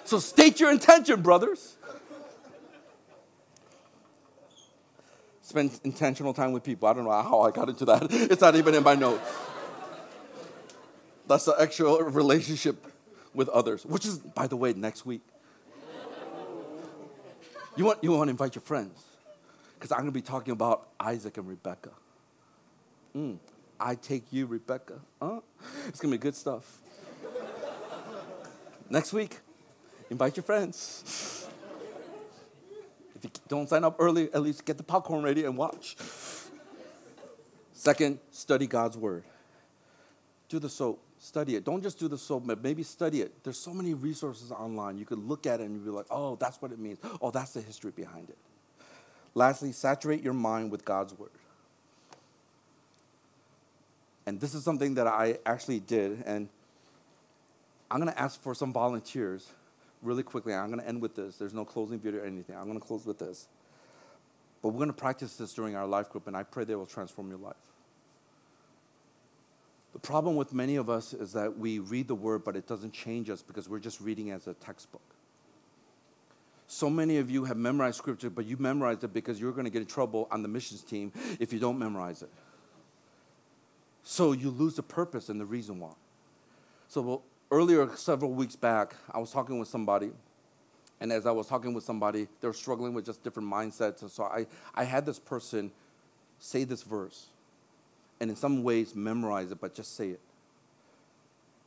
So state your intention, brothers. Spend intentional time with people. I don't know how I got into that. It's not even in my notes. That's the actual relationship with others, which is, by the way, next week. You want to invite your friends, because I'm going to be talking about Isaac and Rebecca. I take you, Rebecca. It's going to be good stuff. Next week, invite your friends. If you don't sign up early, at least get the popcorn ready and watch. Second, study God's word. Do the soap. Study it. Don't just do the soap, but maybe study it. There's so many resources online. You could look at it and you'd be like, oh, that's what it means. Oh, that's the history behind it. Lastly, saturate your mind with God's word. And this is something that I actually did. And I'm going to ask for some volunteers. Really quickly, I'm going to end with this. There's no closing video or anything. I'm going to close with this. But we're going to practice this during our life group, and I pray that it will transform your life. The problem with many of us is that we read the word, but it doesn't change us because we're just reading it as a textbook. So many of you have memorized scripture, but you memorized it because you're going to get in trouble on the missions team if you don't memorize it. So you lose the purpose and the reason why. Earlier, several weeks back, I was talking with somebody, and as I was talking with somebody, they were struggling with just different mindsets, and so I had this person say this verse, and in some ways memorize it, but just say it.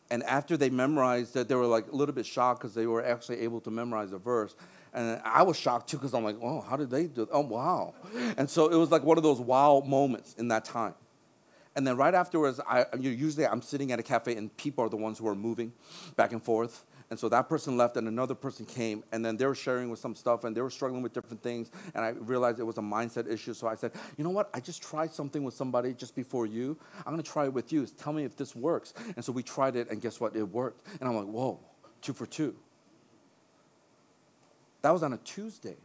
And after they memorized it, they were like a little bit shocked because they were actually able to memorize the verse, and I was shocked too because I'm like, oh, how did they do it? Oh, wow. And so it was like one of those wow moments in that time. And then right afterwards, usually I'm sitting at a cafe and people are the ones who are moving back and forth. And so that person left and another person came and then they were sharing with some stuff and they were struggling with different things. And I realized it was a mindset issue. So I said, you know what? I just tried something with somebody just before you. I'm going to try it with you. Tell me if this works. And so we tried it and guess what? It worked. And I'm like, whoa, 2 for 2. That was on a Tuesday.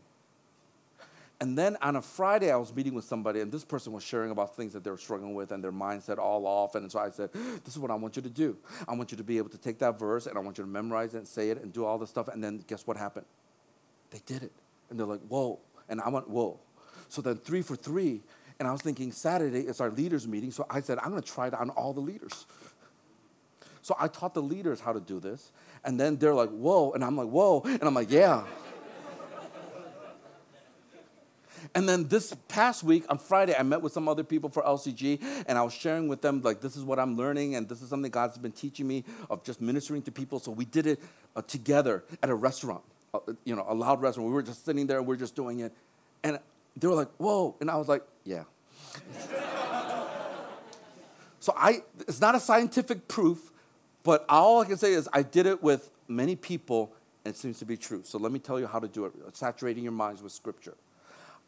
And then on a Friday, I was meeting with somebody, and this person was sharing about things that they were struggling with and their mindset all off. And so I said, this is what I want you to do. I want you to be able to take that verse, and I want you to memorize it and say it and do all this stuff. And then guess what happened? They did it. And they're like, whoa. And I went, whoa. So then 3 for 3. And I was thinking, Saturday is our leaders meeting. So I said, I'm going to try it on all the leaders. So I taught the leaders how to do this. And then they're like, whoa. And I'm like, whoa. And I'm like, yeah. And then this past week, on Friday, I met with some other people for LCG, and I was sharing with them, like, this is what I'm learning, and this is something God's been teaching me of just ministering to people. So we did it together at a restaurant, a loud restaurant. We were just sitting there, and we were just doing it. And they were like, whoa. And I was like, yeah. So it's not a scientific proof, but all I can say is I did it with many people, and it seems to be true. So let me tell you how to do it, saturating your minds with Scripture.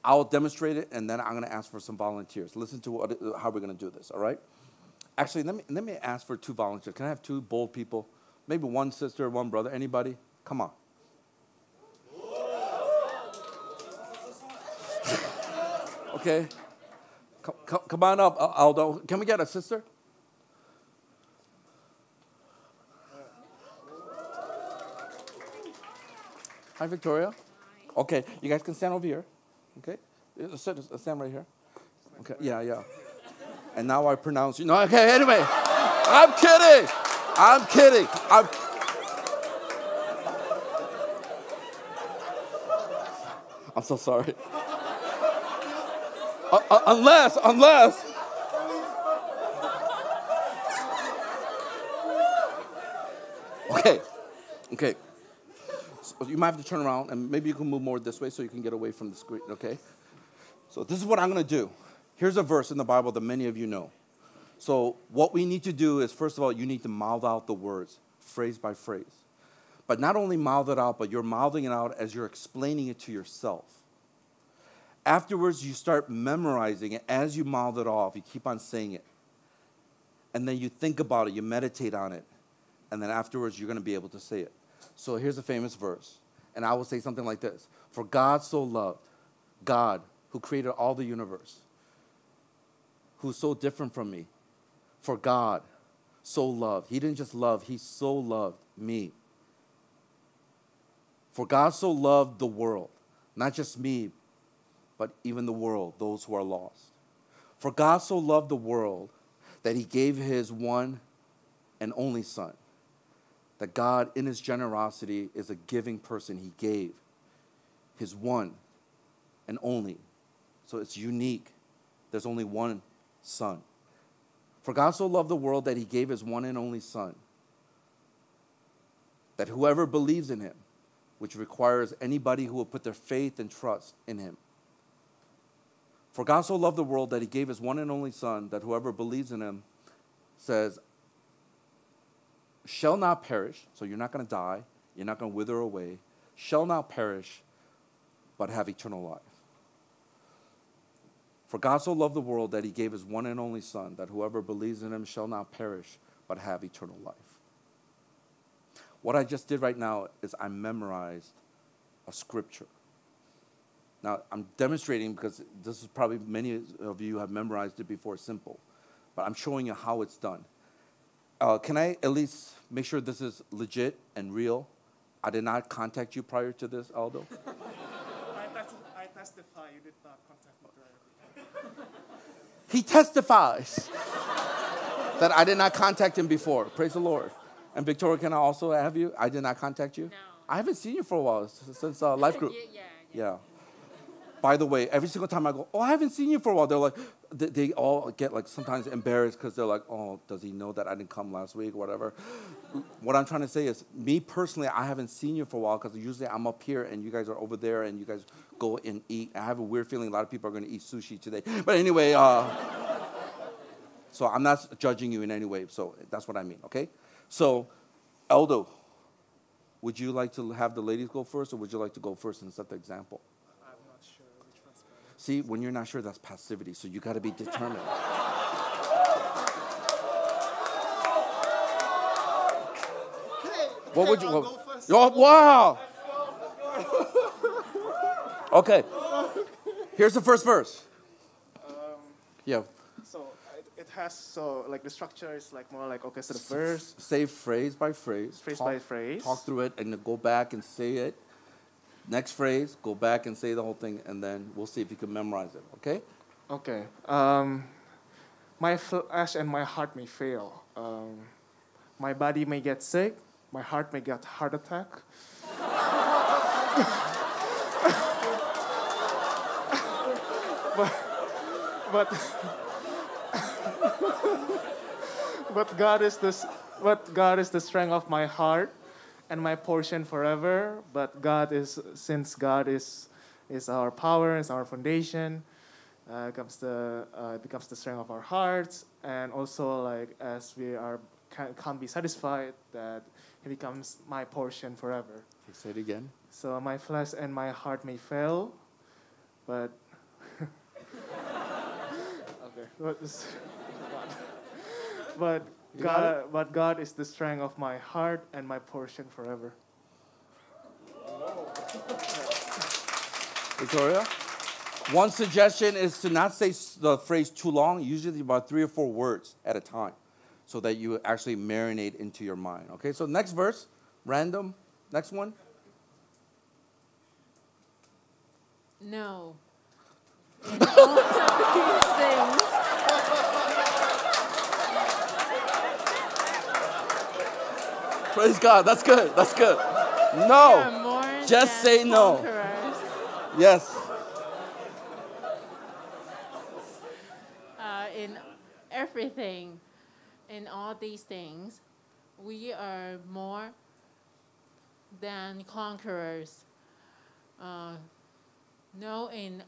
I'll demonstrate it, and then I'm going to ask for some volunteers. Listen to how we're going to do this, all right? Actually, let me ask for 2 volunteers. Can I have 2 bold people? Maybe 1 sister, 1 brother. Anybody? Come on. Okay. Come on up, Aldo. Can we get a sister? Hi, Victoria. Okay, you guys can stand over here. Okay, stand right here. Okay, yeah. And now I pronounce you. No, okay, anyway. I'm kidding. I'm so sorry. Unless. Okay. You might have to turn around, and maybe you can move more this way so you can get away from the screen, okay? So this is what I'm going to do. Here's a verse in the Bible that many of you know. So what we need to do is, first of all, you need to mouth out the words, phrase by phrase. But not only mouth it out, but you're mouthing it out as you're explaining it to yourself. Afterwards, you start memorizing it as you mouth it off. You keep on saying it. And then you think about it. You meditate on it. And then afterwards, you're going to be able to say it. So here's a famous verse. And I will say something like this. For God so loved, God, who created all the universe, who's so different from me. For God so loved. He didn't just love. He so loved me. For God so loved the world, not just me, but even the world, those who are lost. For God so loved the world that he gave his one and only son. That God, in his generosity, is a giving person. He gave his one and only. So it's unique. There's only one son. For God so loved the world that he gave his one and only son. That whoever believes in him, which requires anybody who will put their faith and trust in him. For God so loved the world that he gave his one and only son, that whoever believes in him says, shall not perish, so you're not going to die, you're not going to wither away, shall not perish, but have eternal life. For God so loved the world that he gave his one and only son, that whoever believes in him shall not perish, but have eternal life. What I just did right now is I memorized a scripture. Now, I'm demonstrating because this is probably many of you have memorized it before, simple. But I'm showing you how it's done. Can I at least make sure this is legit and real? I did not contact you prior to this, Aldo. I testify you did not contact me prior to this. He testifies that I did not contact him before. Praise the Lord. And Victoria, can I also have you? I did not contact you? No. I haven't seen you for a while, since Life Group. Yeah. By the way, every single time I go, oh, I haven't seen you for a while, they're like, they all get like sometimes embarrassed because they're like, oh, does he know that I didn't come last week or whatever? What I'm trying to say is, me personally, I haven't seen you for a while because usually I'm up here and you guys are over there and you guys go and eat. I have a weird feeling a lot of people are going to eat sushi today. But anyway, so I'm not judging you in any way. So that's what I mean, okay? So, Aldo, would you like to have the ladies go first, or would you like to go first and set the example? I'm not sure which one's better. See, when you're not sure, that's passivity, so you got to be determined. What would you go first? Oh, wow! Okay. Here's the first verse. Yeah. It has, so, like, the structure is, like, more like, okay, so the verse. Say phrase by phrase. Phrase by phrase. Talk through it, and then go back and say it. Next phrase, go back and say the whole thing, and then we'll see if you can memorize it, okay? Okay. My flesh and my heart may fail. My body may get sick. My heart may get heart attack. But God is the strength of my heart, and my portion forever. But God is, since God is our power, is our foundation. Becomes the strength of our hearts, and also like as we are can't be satisfied, that He becomes my portion forever. Say it again. So my flesh and my heart may fail, but. But God is the strength of my heart and my portion forever. Victoria, one suggestion is to not say the phrase too long, usually about 3 or 4 words at a time, so that you actually marinate into your mind. Okay, so next verse, random. Next one. No. In all these things. Praise God. That's good. That's good. No. Just say no. Yes. In everything, in all these things, we are more than conquerors. No, in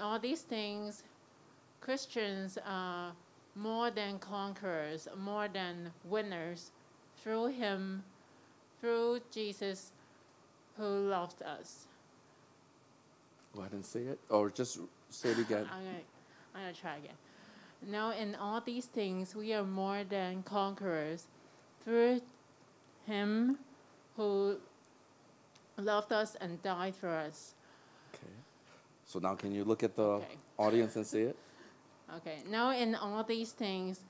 all these things, Christians are more than conquerors, more than winners. Through him, through Jesus who loved us. Well, I didn't say it. Or just say it again. I'm gonna try again. Now in all these things, we are more than conquerors through him who loved us and died for us. Okay. So now can you look at the audience and see it? Okay. Now in all these things,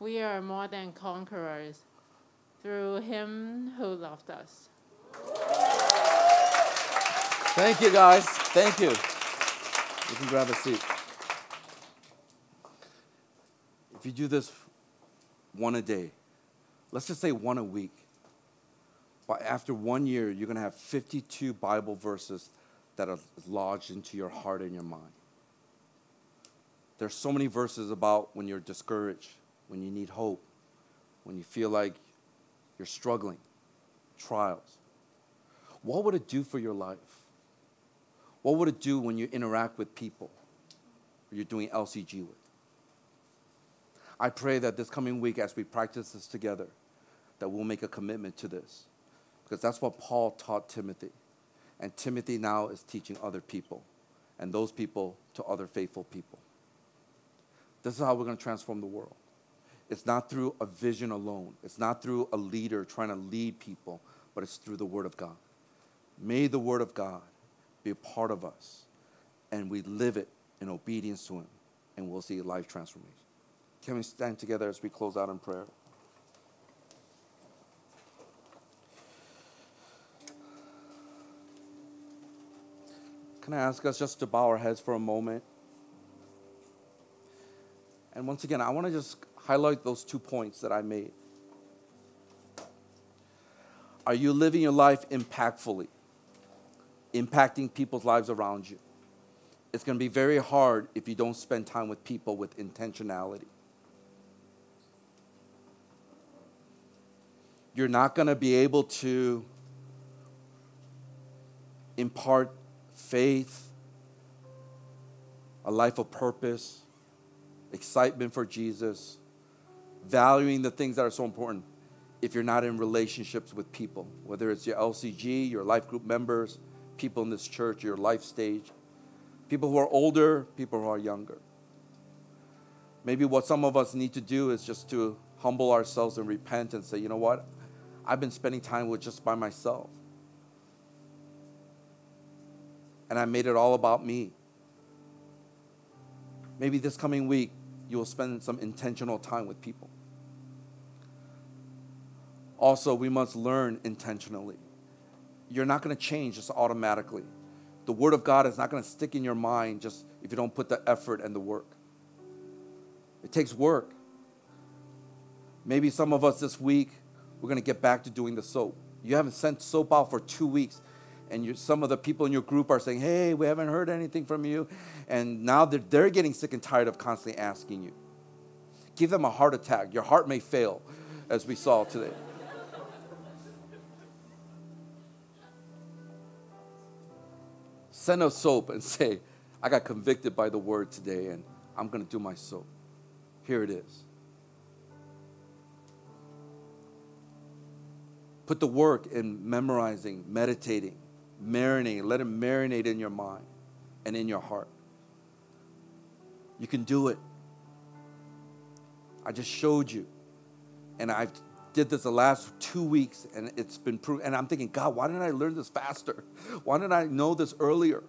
we are more than conquerors through him who loved us. Thank you, guys. Thank you. You can grab a seat. If you do this one a day, let's just say one a week, after 1 year, you're going to have 52 Bible verses that are lodged into your heart and your mind. There's so many verses about when you're discouraged, when you need hope, when you feel like you're struggling, trials. What would it do for your life? What would it do when you interact with people or you're doing LCG with? I pray that this coming week, as we practice this together, that we'll make a commitment to this. Because that's what Paul taught Timothy. And Timothy now is teaching other people, and those people to other faithful people. This is how we're going to transform the world. It's not through a vision alone. It's not through a leader trying to lead people, but it's through the Word of God. May the Word of God be a part of us, and we live it in obedience to Him, and we'll see life transformation. Can we stand together as we close out in prayer? Can I ask us just to bow our heads for a moment? And once again, I want to just highlight those 2 points that I made. Are you living your life impactfully, impacting people's lives around you? It's going to be very hard if you don't spend time with people with intentionality. You're not going to be able to impart faith, a life of purpose, excitement for Jesus, valuing the things that are so important if you're not in relationships with people, whether it's your LCG, your life group members, people in this church, your life stage, people who are older, people who are younger. Maybe what some of us need to do is just to humble ourselves and repent and say, you know what, I've been spending time with just by myself. And I made it all about me. Maybe this coming week, you will spend some intentional time with people. Also, we must learn intentionally. You're not going to change just automatically. The Word of God is not going to stick in your mind just if you don't put the effort and the work. It takes work. Maybe some of us this week, we're going to get back to doing the soap. You haven't sent soap out for 2 weeks. And some of the people in your group are saying, hey, we haven't heard anything from you. And now they're getting sick and tired of constantly asking you. Give them a heart attack. Your heart may fail, as we saw today. Send a soap and say, I got convicted by the word today, and I'm going to do my soap. Here it is. Put the work in memorizing, meditating. Marinate, let it marinate in your mind and in your heart. You can do it. I just showed you. And I did this the last 2 weeks, and it's been proven. And I'm thinking, God, why didn't I learn this faster? Why didn't I know this earlier?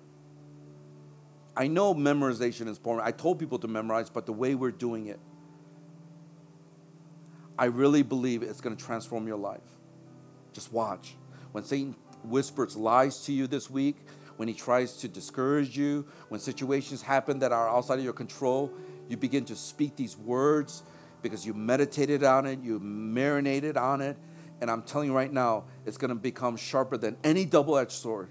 I know memorization is important. I told people to memorize, but the way we're doing it, I really believe it's going to transform your life. Just watch. When Satan whispers lies to you this week, when he tries to discourage you, when situations happen that are outside of your control, you begin to speak these words because you meditated on it, you marinated on it, and I'm telling you right now, it's going to become sharper than any double-edged sword,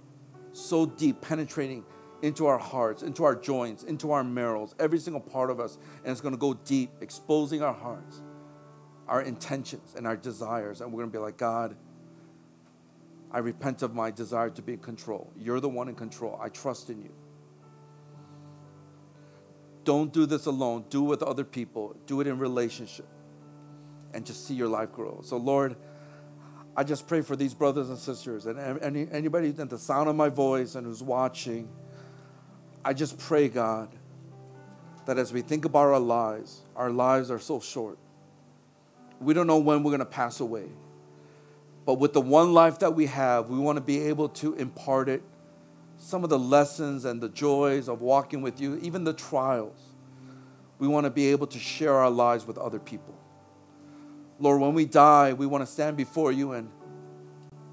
so deep, penetrating into our hearts, into our joints, into our marrows, every single part of us, and it's going to go deep, exposing our hearts, our intentions, and our desires, and we're going to be like, God, I repent of my desire to be in control. You're the one in control. I trust in you. Don't do this alone. Do it with other people. Do it in relationship. And just see your life grow. So, Lord, I just pray for these brothers and sisters and anybody at the sound of my voice and who's watching. I just pray, God, that as we think about our lives are so short. We don't know when we're going to pass away. But with the one life that we have, we want to be able to impart it, some of the lessons and the joys of walking with you, even the trials. We want to be able to share our lives with other people. Lord, when we die, we want to stand before you and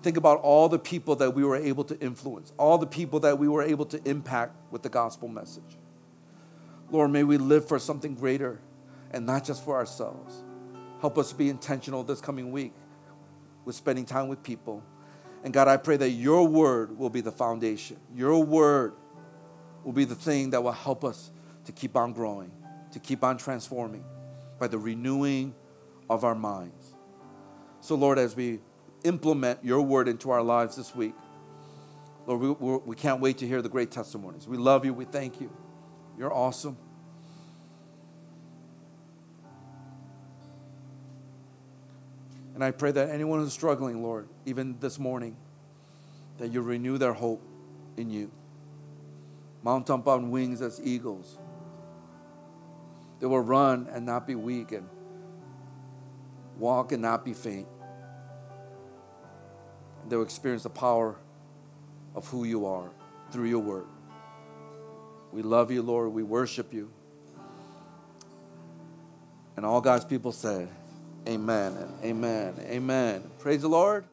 think about all the people that we were able to influence, all the people that we were able to impact with the gospel message. Lord, may we live for something greater and not just for ourselves. Help us be intentional this coming week with spending time with people. And God, I pray that your word will be the foundation. Your word will be the thing that will help us to keep on growing, to keep on transforming by the renewing of our minds. So Lord, as we implement your word into our lives this week, Lord, we can't wait to hear the great testimonies. We love you. We thank you. You're awesome. And I pray that anyone who's struggling, Lord, even this morning, that you renew their hope in you. Mount up on wings as eagles. They will run and not be weak, and walk and not be faint. They will experience the power of who you are through your word. We love you, Lord. We worship you. And all God's people said, amen and amen, amen. Praise the Lord.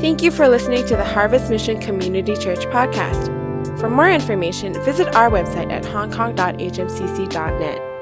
Thank you for listening to the Harvest Mission Community Church podcast. For more information, visit our website at hongkong.hmcc.net.